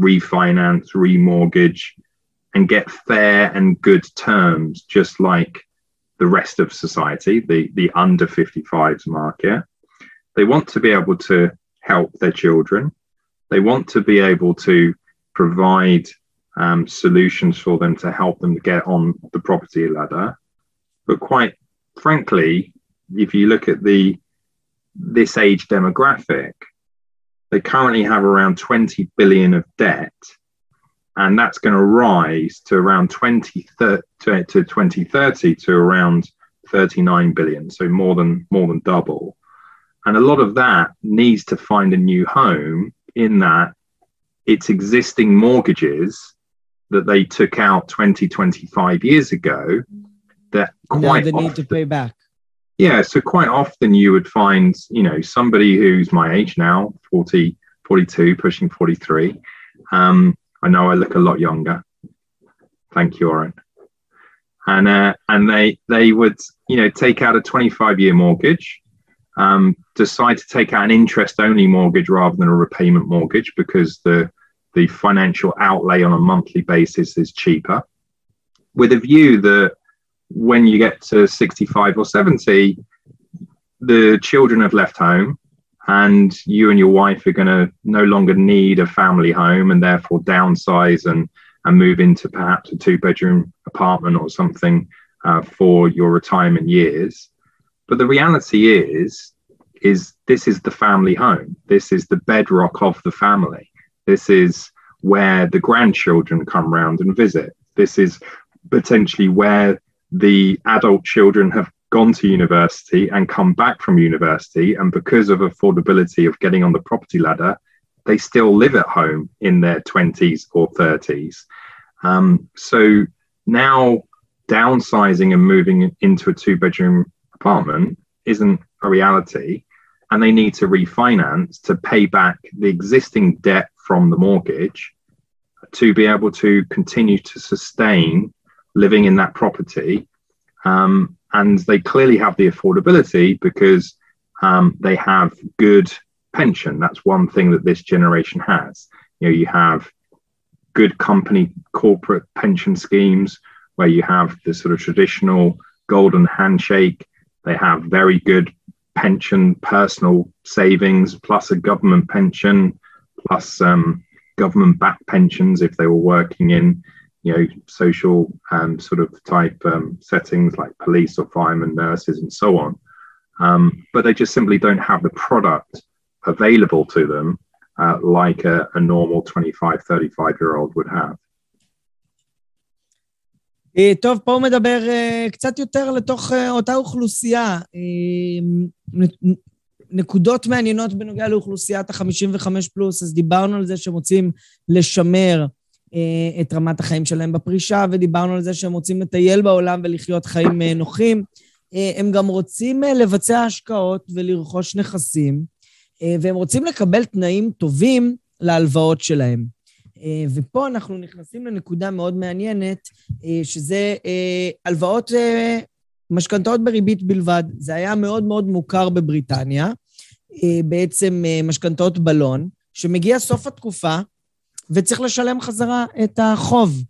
refinance, remortgage, and get fair and good terms, just like the rest of society, the under 55s market. They want to be able to help their children. They want to be able to provide solutions for them to help them get on the property ladder. But quite frankly, if you look at this age demographic, they currently have around 20 billion of debt, and that's going to rise to around 2030 to around 39 billion, so more than double. And a lot of that needs to find a new home in that it's existing mortgages that they took out 25 years ago that quite often need to pay back. Yeah, so quite often you would find, you know, somebody who's my age now, 40, 42, pushing 43. I know I look a lot younger. Thank you, Oren. And they would, you know, take out a 25-year mortgage, decide to take out an interest-only mortgage rather than a repayment mortgage because the financial outlay on a monthly basis is cheaper, with a view that when you get to 65 or 70, the children have left home and you and your wife are going to no longer need a family home and therefore downsize and move into perhaps a 2-bedroom apartment or something for your retirement years. But the reality is this is the family home. This is the bedrock of the family. This is where the grandchildren come round and visit. This is potentially where the adult children have gone to university and come back from university, and because of affordability of getting on the property ladder, they still live at home in their 20s or 30s. So now downsizing and moving into a 2-bedroom apartment isn't a reality, and they need to refinance to pay back the existing debt from the mortgage to be able to continue to sustain living in that property. And they clearly have the affordability because they have good pension. That's one thing that this generation has. You know, you have good company corporate pension schemes where you have the sort of traditional golden handshake. They have very good pension, personal savings, plus a government pension, plus government-backed pensions if they were working in, you know, social sort of type settings like police or firemen, nurses, and so on. But they just simply don't have the product available to them like a normal 25, 35-year-old would have. טוב, פה הוא מדבר קצת יותר לתוך אותה אוכלוסייה. נקודות מעניינות בנוגע לאוכלוסיית ה-55 פלוס, אז דיברנו על זה שהם רוצים לשמר את רמת החיים שלהם בפרישה, ודיברנו על זה שהם רוצים לטייל בעולם ולחיות חיים נוחים. הם גם רוצים לבצע השקעות ולרכוש נכסים, והם רוצים לקבל תנאים טובים להלוואות שלהם. ופה אנחנו נכנסים לנקודה מאוד מעניינת, שזה הלוואות משכנתאות בריבית בלבד. זה היה מאוד מאוד מוכר בבריטניה, בעצם משכנתאות בלון, שמגיע סוף התקופה, וצריך לשלם חזרה את החוב.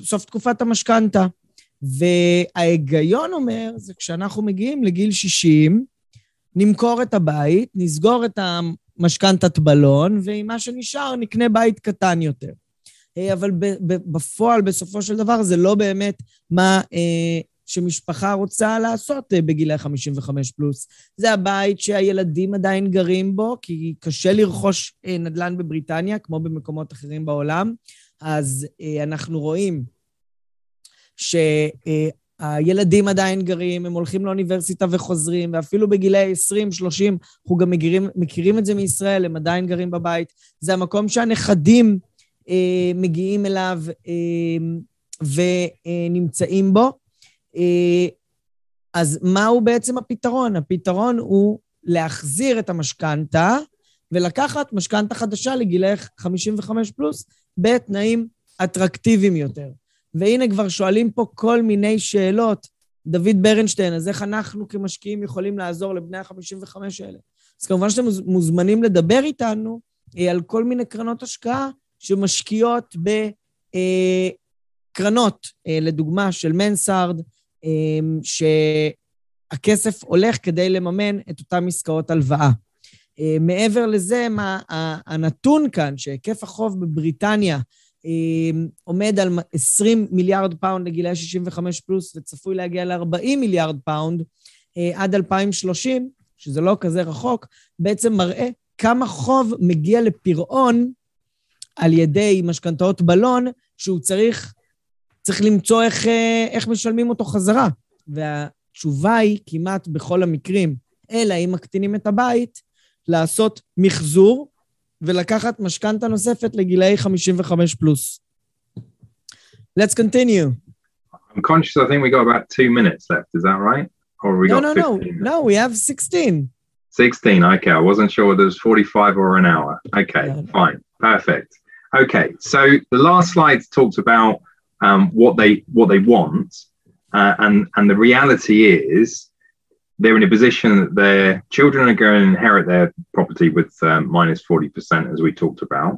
סוף תקופת המשכנתה. וההיגיון אומר, זה כשאנחנו מגיעים לגיל 60, נמכור את הבית, נסגור את משכנתת בלון, ועם מה שנשאר נקנה בית קטן יותר. אבל בפועל, בסופו של דבר, זה לא באמת מה שמשפחה רוצה לעשות בגילי 55 פלוס. זה הבית שהילדים עדיין גרים בו, כי קשה לרכוש נדלן בבריטניה, כמו במקומות אחרים בעולם. אז אנחנו רואים הילדים עדיין גרים, הם הולכים לאוניברסיטה וחוזרים, ואפילו בגילי 20-30, אנחנו גם מכירים את זה מישראל, הם עדיין גרים בבית. זה המקום שהנכדים מגיעים אליו ונמצאים בו. אז מהו בעצם הפתרון? הפתרון הוא להחזיר את המשכנתה, ולקחת משכנתה חדשה לגילי 55 פלוס, בתנאים אטרקטיביים יותר. והנה כבר שואלים פה כל מיני שאלות, דוד ברנשטיין, אז איך אנחנו כמשקיעים יכולים לעזור לבני ה-55 האלה? אז כמובן שאתם מוזמנים לדבר איתנו על כל מיני קרנות השקעה שמשקיעות בקרנות, לדוגמה של מנסארד, שהכסף הולך כדי לממן את אותם עסקאות הלוואה. מעבר לזה, הנתון כאן, שהיקף החוב בבריטניה, עומד על 20 מיליארד פאונד לגילי 65 פלוס, וצפוי להגיע ל-40 מיליארד פאונד עד 2030, שזה לא כזה רחוק, בעצם מראה כמה חוב מגיע לפרעון על ידי משכנתאות בלון, שהוא צריך למצוא איך משלמים אותו חזרה. והתשובה היא כמעט בכל המקרים, אלא אם מקטינים את הבית, לעשות מחזור, ולקחת משכנתה נוספת לגילי 55 פלוס. Let's continue. I'm conscious, I think we got about 2 minutes left, is that right? Or we got 15 minutes? No, we have 16. 16, okay, I wasn't sure whether it was 45 or an hour. Okay, yeah. Fine, perfect. Okay, so the last slide talks about what they want, and the reality is, they're in a position that their children are going to inherit their property with minus 40%, as we talked about.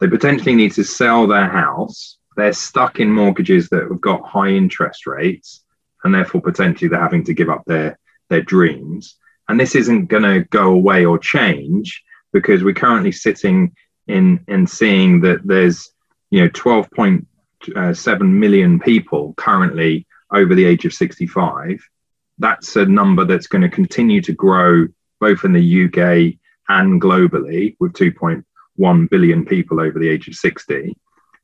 They potentially need to sell their house. They're stuck in mortgages that have got high interest rates, and therefore potentially they're having to give up their dreams. And this isn't going to go away or change because we're currently sitting in and seeing that there's, you know, 12.7 million people currently over the age of 65. That's a number that's going to continue to grow both in the UK and globally with 2.1 billion people over the age of 60.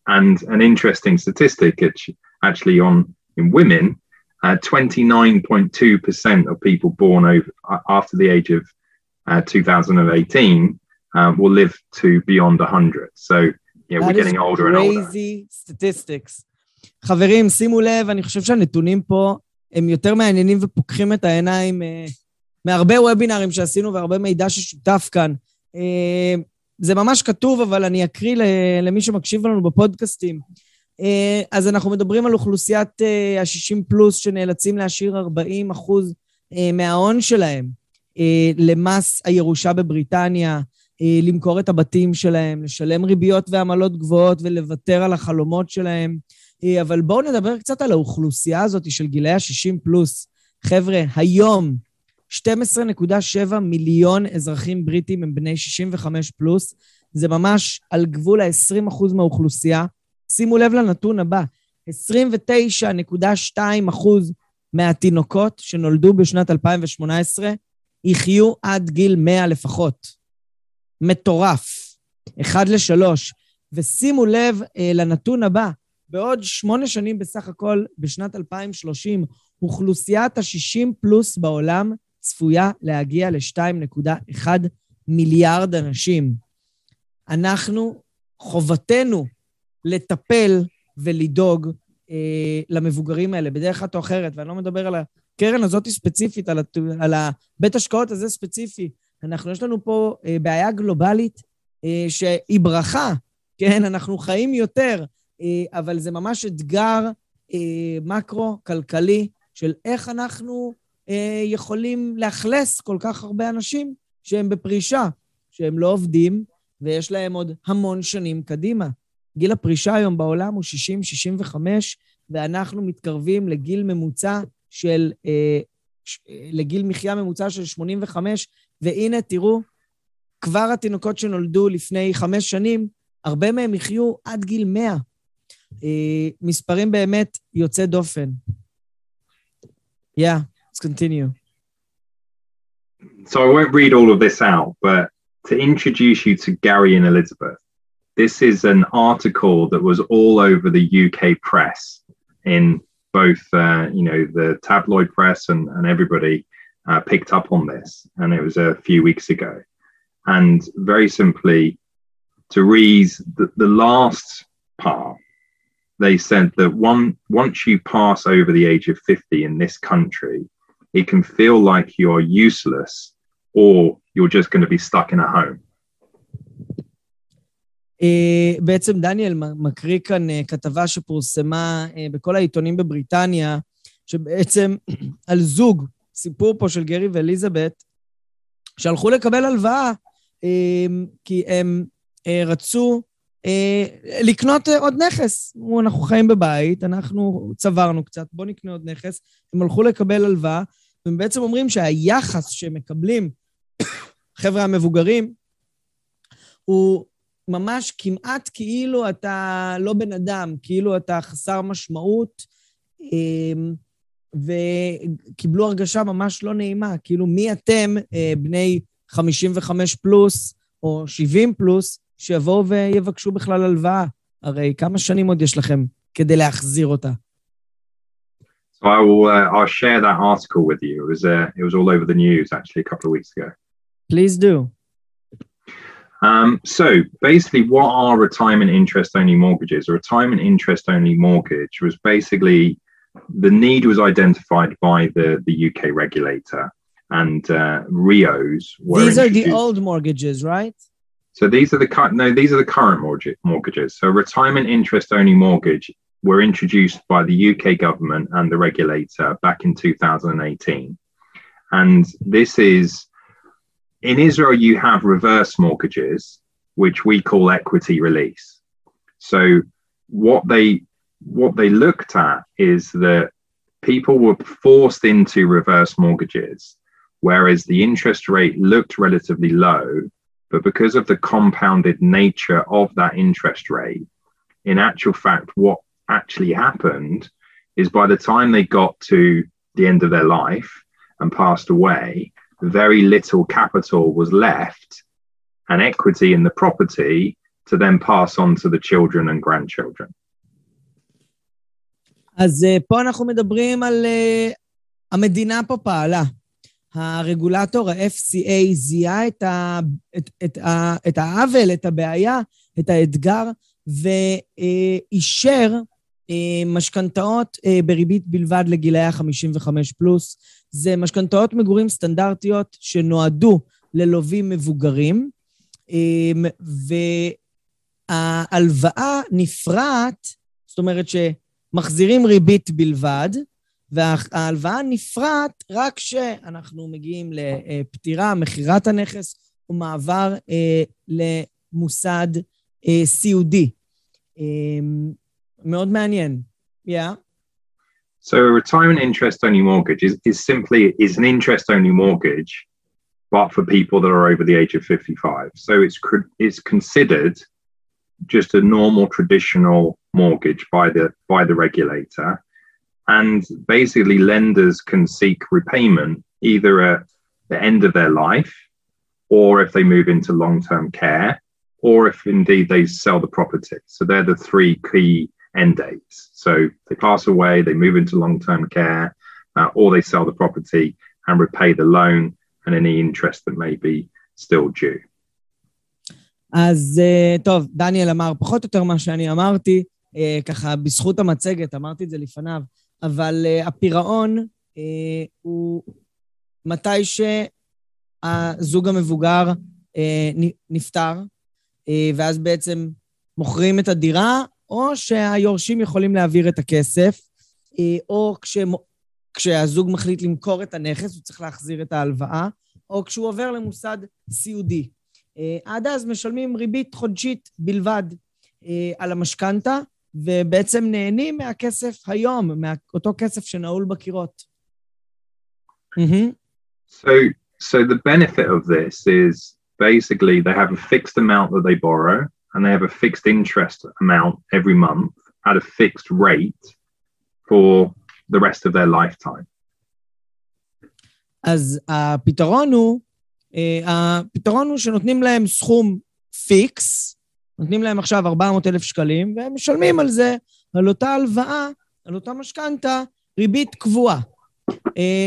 And an interesting statistic actually in women, 29.2% of people born after the age of 2018 will live to beyond 100. So yeah, we're getting older and older. Crazy statistics. חברים, שימו לב, אני חושב שהנתונים פה הם יותר מעניינים ופוקחים את העיניים מהרבה וובינרים שעשינו והרבה מידע ששותף כאן. זה ממש כתוב, אבל אני אקריא למי שמקשיב לנו בפודקאסטים. אז אנחנו מדברים על אוכלוסיית ה-60 פלוס, שנאלצים להשאיר 40% מההון שלהם, למס הירושה בבריטניה, למכור את הבתים שלהם, לשלם ריביות ועמלות גבוהות, ולוותר על החלומות שלהם. אבל בואו נדבר קצת על האוכלוסייה הזאת של גילי ה-60 פלוס. חבר'ה, היום 12.7 מיליון אזרחים בריטים הם בני 65 פלוס, זה ממש על גבול ה-20% מהאוכלוסייה. שימו לב לנתון הבא, 29.2% מהתינוקות שנולדו בשנת 2018 יחיו עד גיל 100 לפחות. מטורף, 1:3. ושימו לב לנתון הבא, בעוד 8 שנים בסך הכל, בשנת 2030, אוכלוסיית ה-60 פלוס בעולם צפויה להגיע ל-2.1 מיליארד אנשים. אנחנו, חובתנו לטפל ולדאוג למבוגרים האלה, בדרך כלל או אחרת, ואני לא מדבר על הקרן הזאת ספציפית, על בית השקעות הזה ספציפי. אנחנו, יש לנו פה בעיה גלובלית שהיא ברכה, כן? אנחנו חיים יותר, אבל זה ממש אתגר מקרו-כלכלי של איך אנחנו יכולים להכלס כל כך הרבה אנשים שהם בפרישה, שהם לא עובדים, ויש להם עוד המון שנים קדימה. גיל הפרישה היום בעולם הוא 60-65, ואנחנו מתקרבים לגיל ממוצע של, לגיל מחיה ממוצע של 85, והנה תראו, כבר התינוקות שנולדו לפני 5 שנים, הרבה מהם יחיו עד גיל 100. מספרים באמת יוצא דופן. Yeah, let's continue. So I won't read all of this out, but to introduce you to Gary and Elizabeth, this is an article that was all over the UK press, in both, the tabloid press and everybody picked up on this, and it was a few weeks ago. And very simply, to read the last part, they said that once you pass over the age of 50 in this country, it can feel like you're useless or you're just going to be stuck in a home. בעצם דניאל מקריא כאן כתבה שפורסמה בכל העיתונים בבריטניה, שבעצם על זוג, סיפור פה של גרי ואליזבת, שהלכו לקבל הלוואה, כי הם רצו לקנות עוד נכס. אנחנו חיים בבית, אנחנו צברנו קצת, בוא נקנה עוד נכס. הם הלכו לקבל הלוואה, והם בעצם אומרים שהיחס שמקבלים חבר'ה המבוגרים, הוא ממש כמעט כאילו אתה לא בן אדם, כאילו אתה חסר משמעות, וקיבלו הרגשה ממש לא נעימה, כאילו מי אתם בני 55 פלוס או 70 פלוס, שיבואו ויבקשו בכלל הלוואה. הרי כמה שנים עוד יש לכם כדי להחזיר אותה? So I'll share that article with you. It was all over the news actually a couple of weeks ago. Please do. So basically what are retirement interest only mortgages? A retirement interest only mortgage was basically the need was identified by the UK regulator and RIOs were These are the old mortgages, right? So these are the current mortgages. So retirement interest only mortgage were introduced by the UK government and the regulator back in 2018. And this is, in Israel, you have reverse mortgages, which we call equity release. So what they looked at is that people were forced into reverse mortgages, whereas the interest rate looked relatively low. But because of the compounded nature of that interest rate, in actual fact, what actually happened is by the time they got to the end of their life and passed away, very little capital was left and equity in the property to then pass on to the children and grandchildren. אז פה אנחנו מדברים על המדינה פה פעלה. הרגולטור, ה-FCA, זיהה את העוול, את הבעיה, את האתגר, ואישר משכנתאות בריבית בלבד לגילי ה-55 פלוס. זה משכנתאות מגורים סטנדרטיות שנועדו ללווים מבוגרים, וההלוואה נפרעת, זאת אומרת שמחזירים ריבית בלבד, וההלוואה נפרעת רק שאנחנו מגיעים לפטירה, מחירת הנכס, ומעבר למוסד סיעודי. מאוד מעניין. Yeah. So a retirement interest-only mortgage is an interest-only mortgage, but for people that are over the age of 55. So it's considered just a normal traditional mortgage by the regulator. And basically lenders can seek repayment either at the end of their life, or if they move into long-term care, or if indeed they sell the property. So they're the three key end dates. So they pass away, they move into long-term care, or they sell the property and repay the loan and any interest that may be still due. אז טוב, דניאל אמר פחות או יותר מה שאני אמרתי, ככה בזכות המצגת, אמרתי את זה לפניו, אבל הפירעון הוא מתי שהזוג המבוגר נפטר, ואז בעצם מוכרים את הדירה, או שהיורשים יכולים להעביר את הכסף, או כשהזוג מחליט למכור את הנכס, הוא צריך להחזיר את ההלוואה, או כשהוא עובר למוסד סיעודי. עד אז משלמים ריבית חודשית בלבד על המשכנתה, ובעצם נהנים מהכסף היום, מאותו כסף שנעול בקירות. So the benefit of this is basically they have a fixed amount that they borrow, and they have a fixed interest amount every month at a fixed rate for the rest of their lifetime. אז הפתרון הוא שנותנים להם סכום פיקס, נותנים להם עכשיו 400,000 שקלים, והם משלמים על זה, על אותה הלוואה, על אותה משכנתה, ריבית קבועה.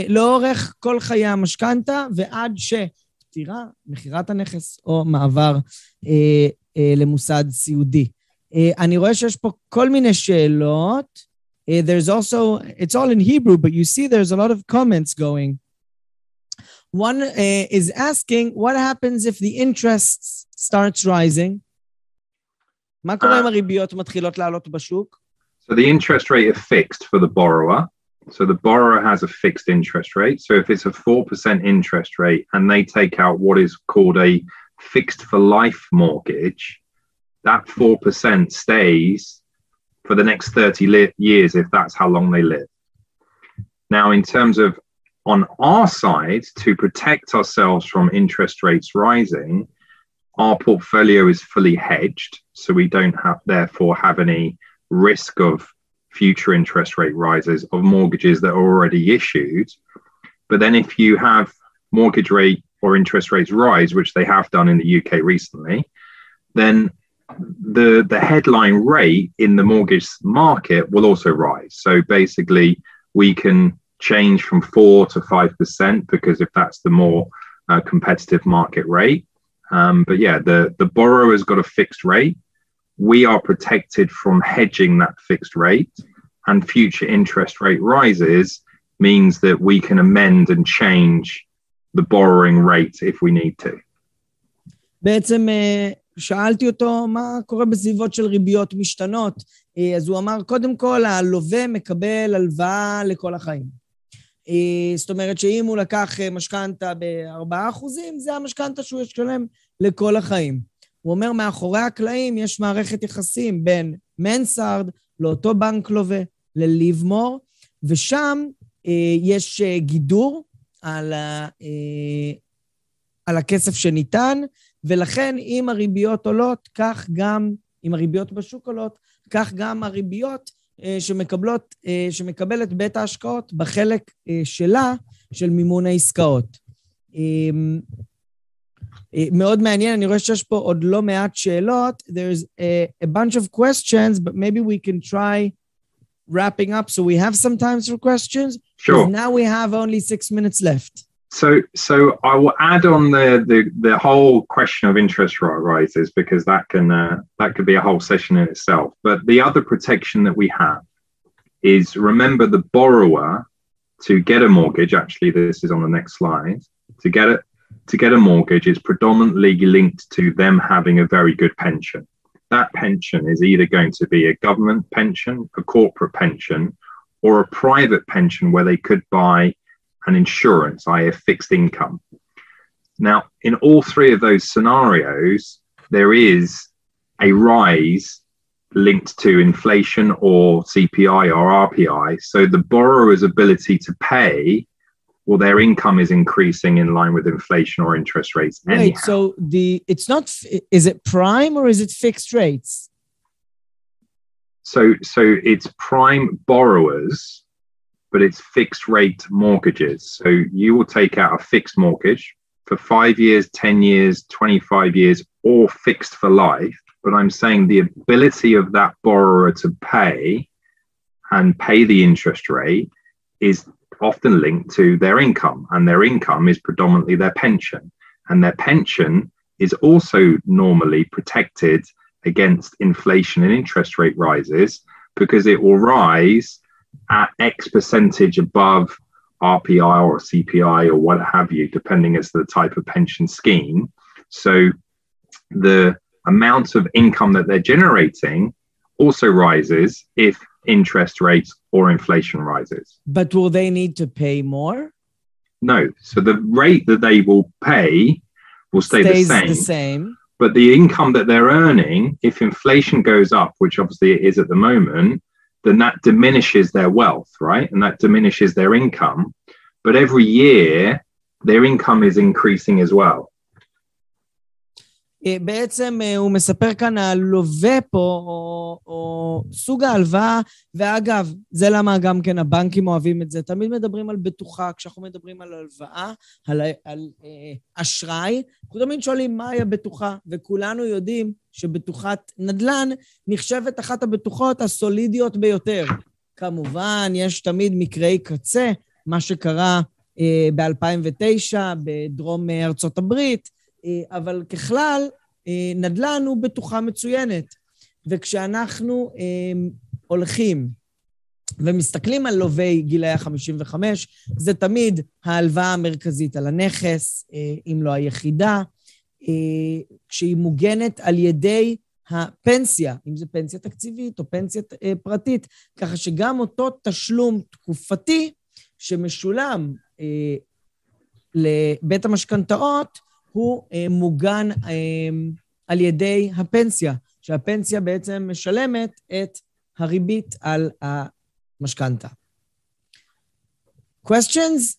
לאורך כל חיי המשכנתה, ועד שפטירה, מכירת הנכס או מעבר למוסד סיעודי. אני רואה שיש פה כל מיני שאלות. There's also, it's all in Hebrew, but you see there's a lot of comments going. One is asking, what happens if the interest starts rising? מה קורה אם הריביות מתחילות לעלות בשוק? So the interest rate is fixed for the borrower. So the borrower has a fixed interest rate. So if it's a 4% interest rate and they take out what is called a fixed for life mortgage, that 4% stays for the next 30 years if that's how long they live. Now, in terms of on our side, to protect ourselves from interest rates rising, our portfolio is fully hedged, so we don't therefore have any risk of future interest rate rises of mortgages that are already issued. But then if you have mortgage rate or interest rates rise, which they have done in the UK recently, then the headline rate in the mortgage market will also rise. So basically, we can change from 4% to 5% because if that's the more competitive market rate. But yeah, the borrower's got a fixed rate. We are protected from hedging that fixed rate, and future interest rate rises means that we can amend and change the borrowing rate if we need to. בעצם שאלתי אותו מה קורה בסביבות של ריביות משתנות, אז הוא אמר קודם כל הלווה מקבל הלוואה לכל החיים. זאת אומרת שאם הוא לקח משכנתה ב4%, זה המשכנתה שהוא ישלם לכל החיים. הוא אומר מאחורי הקלעים יש מערכת יחסים בין מנסארד לאותו בנק לווה לליבמור, ושם יש גידור על הכסף שניתן, ולכן אם הריביות עולות, כך גם, אם הריביות בשוק עולות, כך גם הריביות שמקבלת בית ההשקעות בחלק שלה של מימון העסקאות. מאוד מעניין, אני רואה שיש פה עוד לא מעט שאלות. There's a bunch of questions, but maybe we can try wrapping up. So we have some time for questions. Sure. Now we have only 6 minutes left. So I will add on the whole question of interest rate rises because that could be a whole session in itself. But the other protection that we have is, remember, the borrower to get a mortgage. Actually, this is on the next slide. To get it, to get a mortgage is predominantly linked to them having a very good pension. That pension is either going to be a government pension, a corporate pension, or a private pension where they could buy an insurance, i.e. a fixed income. Now, in all three of those scenarios, there is a rise linked to inflation or CPI or RPI. So the borrower's ability to pay, well, their income is increasing in line with inflation or interest rates. Anyhow. Right. So it's not, is it prime or is it fixed rates? So it's prime borrowers, but it's fixed rate mortgages. So you will take out a fixed mortgage for 5 years, 10 years, 25 years, or fixed for life. But I'm saying the ability of that borrower to pay and pay the interest rate is often linked to their income, and their income is predominantly their pension. And their pension is also normally protected against inflation and interest rate rises because it will rise at X percentage above RPI or CPI or what have you, depending as to the type of pension scheme. So the amount of income that they're generating also rises if interest rates or inflation rises. But will they need to pay more? No. So the rate that they will pay will stay the same. But the income that they're earning, if inflation goes up, which obviously it is at the moment, then that diminishes their wealth, right? And that diminishes their income. But every year, their income is increasing as well. בעצם הוא מספר כאן הלווה פה, או סוג ההלוואה, ואגב, זה למה גם כן הבנקים אוהבים את זה, תמיד מדברים על בטוחה, כשאנחנו מדברים על הלוואה, על אשראי, אנחנו תמיד שואלים מהי הבטוחה, וכולנו יודעים שבטוחת נדל"ן נחשבת אחת הבטוחות הסולידיות ביותר. כמובן, יש תמיד מקרי קצה, מה שקרה ב-2009 בדרום ארצות הברית, אבל ככלל, נדל"ן הוא בטוחה מצוינת. וכשאנחנו הולכים ומסתכלים על לווי גילי ה-55, זה תמיד ההלוואה המרכזית על הנכס, אם לא היחידה, כשהיא מוגנת על ידי הפנסיה, אם זה פנסיה תקציבית או פנסיה פרטית, ככה שגם אותו תשלום תקופתי שמשולם לבית המשכנתאות, הוא מוגן על ידי הפנסיה, שהפנסיה בעצם משלמת את הריבית על המשכנתה. Questions?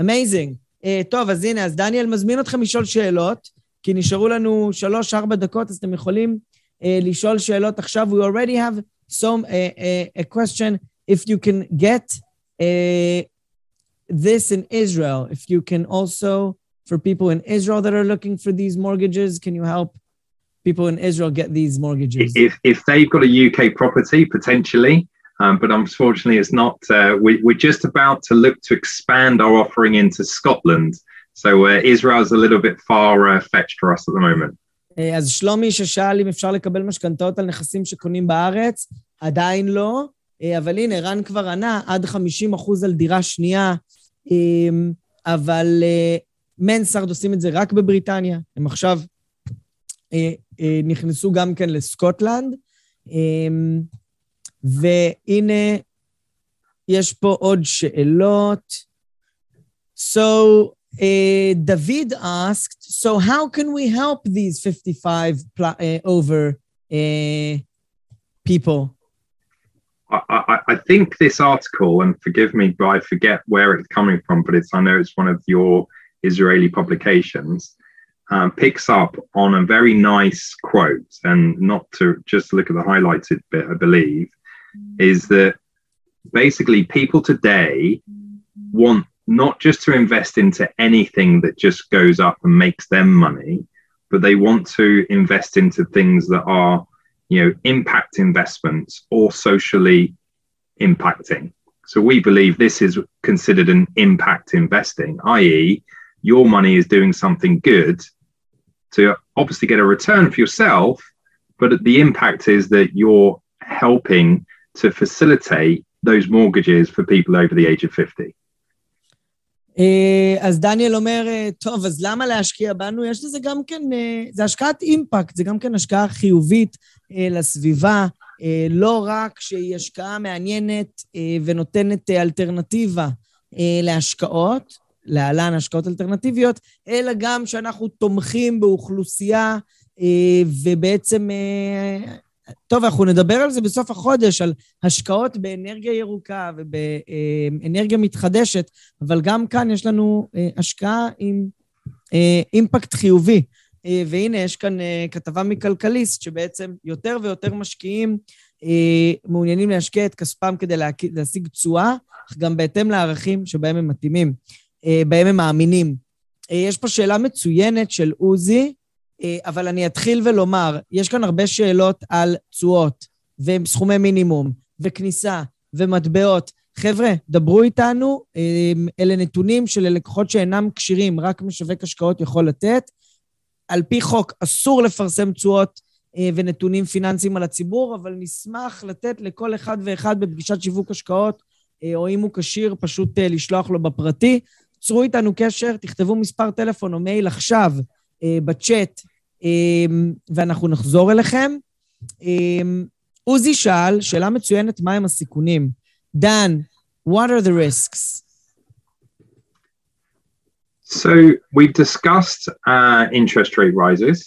Amazing. טוב, אז הנה, אז דניאל מזמין אתכם לשאול שאלות, כי נשארו לנו 3-4 דקות, אז אתם יכולים לשאול שאלות עכשיו. We already have some a question, if you can get this in Israel, if you can also, for people in Israel that are looking for these mortgages, can you help people in Israel get these mortgages? If they've got a UK property, potentially, but unfortunately it's not. We're just about to look to expand our offering into Scotland. So Israel is a little bit far-fetched for us at the moment. אז שלומי ששאל אם אפשר לקבל משכנתאות על נכסים שקונים בארץ, עדיין לא, אבל הנה, רן כבר ענה, עד 50% על דירה שנייה, אבל מנסרד עושים את זה רק בבריטניה, הם עכשיו נכנסו גם כן לסקוטלנד, והנה יש פה עוד שאלות. So David asked, so how can we help these 55 over people? I think this article, and forgive me, but I forget where it's coming from, but I know it's one of your Israeli publications, picks up on a very nice quote, and not to just look at the highlighted bit, I believe, is that basically people today want not just to invest into anything that just goes up and makes them money, but they want to invest into things that are, you know, impact investments or socially impacting. So we believe this is considered an impact investing, i.e. your money is doing something good to obviously get a return for yourself, but the impact is that you're helping to facilitate those mortgages for people over the age of 50. אז דניאל אומר, טוב, אז למה להשקיע בנו? יש לזה גם כן, זה השקעת אימפקט, זה גם כן השקעה חיובית לסביבה, לא רק שהיא השקעה מעניינת ונותנת אלטרנטיבה להשקעות, להלן השקעות אלטרנטיביות, אלא גם שאנחנו תומכים באוכלוסייה, ובעצם, טוב, אנחנו נדבר על זה בסוף החודש, על השקעות באנרגיה ירוקה ובאנרגיה מתחדשת, אבל גם כאן יש לנו השקעה עם אימפקט חיובי, והנה יש כאן כתבה מכלכליסט, שבעצם יותר ויותר משקיעים מעוניינים להשקיע את כספם כדי להשיג תשואה, אך גם בהתאם לערכים שבהם הם מתאימים, בהם הם מאמינים. יש פה שאלה מצוינת של אוזי, אבל אני אתחיל ולומר, יש כאן הרבה שאלות על תשואות, וסכומי מינימום, וכניסה, ומטבעות. חבר'ה, דברו איתנו, אלה נתונים של לקוחות שאינם קשירים, רק משווק השקעות יכול לתת. על פי חוק אסור לפרסם תשואות ונתונים פיננסיים על הציבור, אבל נשמח לתת לכל אחד ואחד בפגישת שיווק השקעות, או אם הוא קשיר, פשוט לשלוח לו בפרטי. צרו איתנו קשר, תכתבו מספר טלפון או מייל עכשיו, בצ'אט, ואנחנו נחזור אליכם. עוזי שאל, שאלה מצוינת, מה הם הסיכונים? Dan, what are the risks? So we've discussed interest rate rises.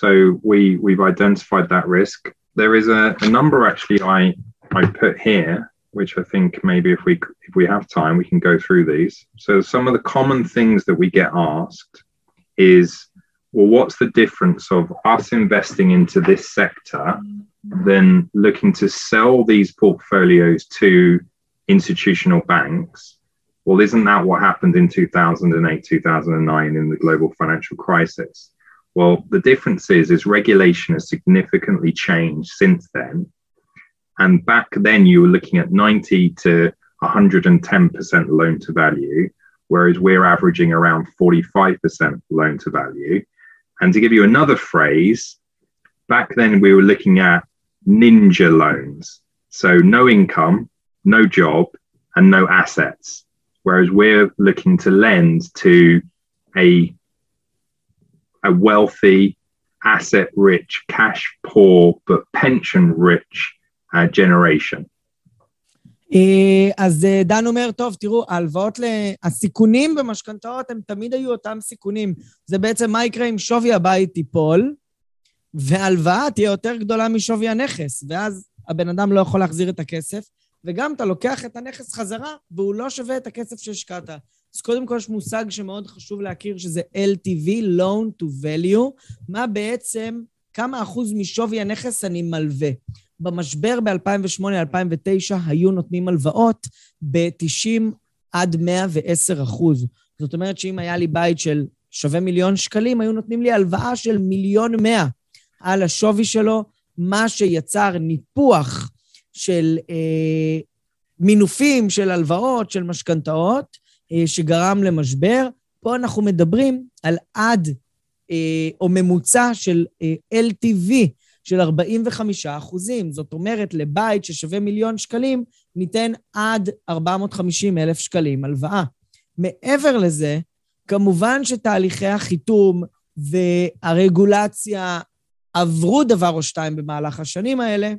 So we've identified that risk. There is a number actually I put here, which I think maybe if we have time, we can go through these. So some of the common things that we get asked is, well, what's the difference of us investing into this sector than looking to sell these portfolios to institutional banks? Well, isn't that what happened in 2008, 2009 in the global financial crisis? Well, the difference is regulation has significantly changed since then. And back then you were looking at 90 to 110% loan to value, whereas we're averaging around 45% loan to value. And to give you another phrase, back then we were looking at ninja loans. So no income, no job, and no assets. Whereas we're looking to lend to a wealthy, asset-rich, cash-poor, but pension-rich generation. אז דן אומר, טוב, תראו, ההלוואות, הסיכונים במשכנתאות הם תמיד היו אותם סיכונים. זה בעצם מה יקרה אם שווי הבית תיפול, וההלוואה תהיה יותר גדולה משווי הנכס, ואז הבן אדם לא יכול להחזיר את הכסף, וגם אתה לוקח את הנכס חזרה, והוא לא שווה את הכסף שהשקעת. אז קודם כל יש מושג שמאוד חשוב להכיר, שזה LTV, Loan to Value, מה בעצם, כמה אחוז משווי הנכס אני מלווה. במשבר ב-2008-2009 היו נותנים הלוואות ב-90 עד 110%. זאת אומרת שאם היה לי בית של שווה מיליון שקלים, היו נותנים לי הלוואה של 1,100,000 על השווי שלו, מה שיצר ניפוח של מינופים, של הלוואות, של משכנתאות, שגרם למשבר. פה אנחנו מדברים על עד או ממוצע של LTV, של 45%. זאת אומרת, לבית ששווה 1,000,000 שקלים, ניתן עד 450,000 שקלים הלוואה. מעבר לזה, כמובן שתהליכי החיתום והרגולציה עברו דבר או שתיים במהלך השנים האלה.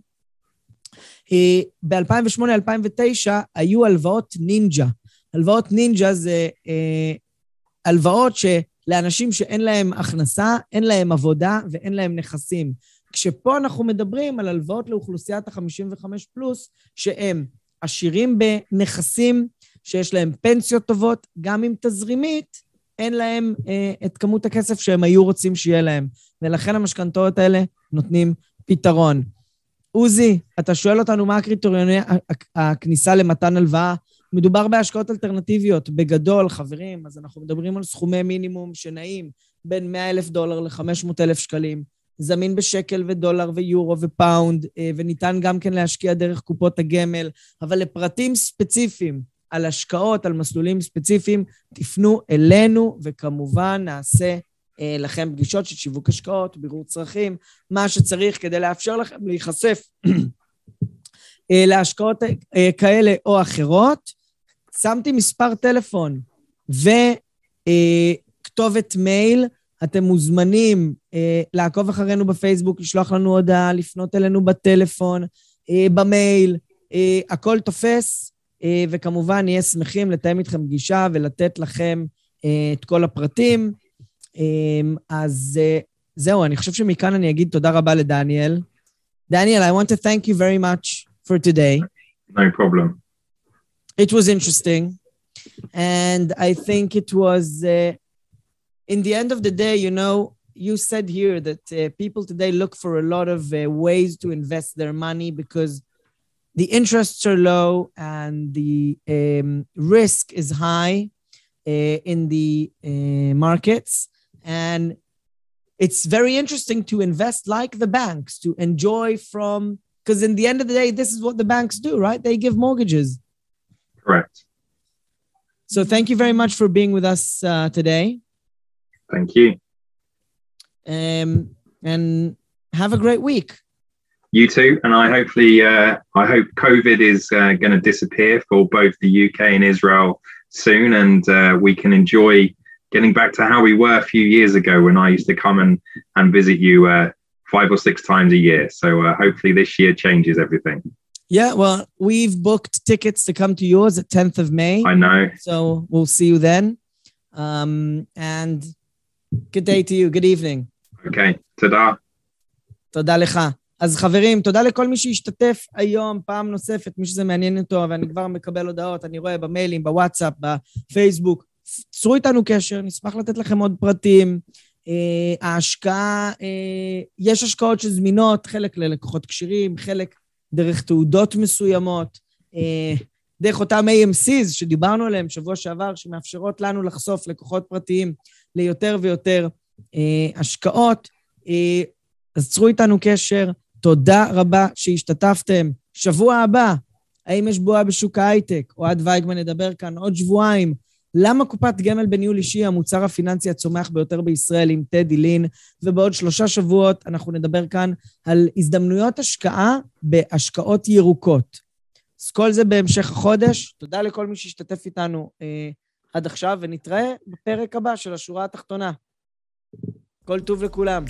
ב-2008-2009 היו הלוואות נינג'ה. הלוואות נינג'ה זה הלוואות שלאנשים שאין להם הכנסה, אין להם עבודה ואין להם נכסים. כשפה אנחנו מדברים על הלוואות לאוכלוסיית ה-55 פלוס, שהם עשירים בנכסים, שיש להם פנסיות טובות, גם אם תזרימית, אין להם את כמות הכסף שהם היו רוצים שיהיה להם. ולכן המשכנתאות האלה נותנים פתרון. עוזי, אתה שואל אותנו מה הקריטריוני הכניסה למתן הלוואה? מדובר בהשקעות אלטרנטיביות, בגדול, חברים, אז אנחנו מדברים על סכומי מינימום שנעים בין $100,000 ל-500,000 שקלים, זמין בשקל ודולר ויורו ופאונד, וניתן גם כן להשקיע דרך קופות הגמל, אבל לפרטים ספציפיים, על השקעות, על מסלולים ספציפיים, תפנו אלינו, וכמובן נעשה לכם פגישות של שיווק השקעות, בירור צרכים, מה שצריך כדי לאפשר לכם להיחשף להשקעות כאלה או אחרות. שמתי מספר טלפון וכתובת מייל, אתם מוזמנים לעקוב אחרינו בפייסבוק, לשלוח לנו הודעה, לפנות אלינו בטלפון, במייל, הכל תופס, וכמובן נהיה שמחים לתאם איתכם פגישה ולתת לכם את כל הפרטים. אז זהו, אני חושב שמכאן אני אגיד תודה רבה לדניאל. Daniel, I want to thank you very much for today. No problem. It was interesting. And I think it was, in the end of the day, you know, you said here that people today look for a lot of ways to invest their money because the interests are low and the risk is high in the markets. And it's very interesting to invest like the banks, to enjoy from, because in the end of the day, this is what the banks do, right? They give mortgages. Correct. So thank you very much for being with us today. Thank you. And have a great week. You too. And I hope COVID is going to disappear for both the UK and Israel soon. And we can enjoy getting back to how we were a few years ago when I used to come and visit you 5 or 6 times a year. So hopefully this year changes everything. Yeah, well, we've booked tickets to come to yours at 10th of May. I know. So we'll see you then. And good day to you. Good evening. Okay. תודה. תודה לך. אז חברים, תודה לכל מי שהשתתף היום פעם נוספת, מי שזה מעניין אותו, ואני כבר מקבל הודעות, אני רואה במיילים, בוואטסאפ, בפייסבוק. צרו איתנו קשר, נשמח לתת לכם עוד פרטים. ההשקעה, יש השקעות שזמינות, חלק ללקוחות קשירים, חלק דרך תעודות מסוימות, דרך אותם AMCs שדיברנו עליהם שבוע שעבר, שמאפשרות לנו לחשוף לקוחות פרטיים ליותר ויותר השקעות. אז צרו איתנו קשר, תודה רבה שהשתתפתם. שבוע הבא, האם יש בועה בשוק ההייטק? אוהד וייגמן ידבר כאן עוד שבועיים. למה קופת גמל בניהול אישי, המוצר הפיננסי הצומח ביותר בישראל עם טדי לין, ובעוד 3 שבועות אנחנו נדבר כאן על הזדמנויות השקעה בהשקעות ירוקות. אז כל זה בהמשך החודש, תודה לכל מי שהשתתף איתנו עד עכשיו, ונתראה בפרק הבא של השורה התחתונה. כל טוב לכולם.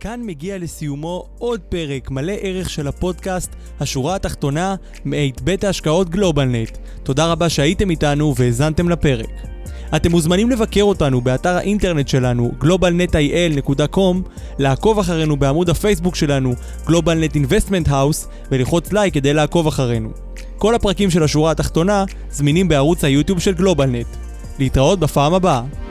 כאן מגיע לסיומו עוד פרק מלא ערך של הפודקאסט השורה התחתונה מאת בית ההשקעות גלובלנט. תודה רבה שהייתם איתנו והזנתם לפרק. אתם מוזמנים לבקר אותנו באתר האינטרנט שלנו globalnetil.com, לעקוב אחרינו בעמוד הפייסבוק שלנו Globalnet Investment House ולחוץ לייק כדי לעקוב אחרינו. כל הפרקים של השורה התחתונה זמינים בערוץ היוטיוב של גלובלנט. להתראות בפעם הבאה.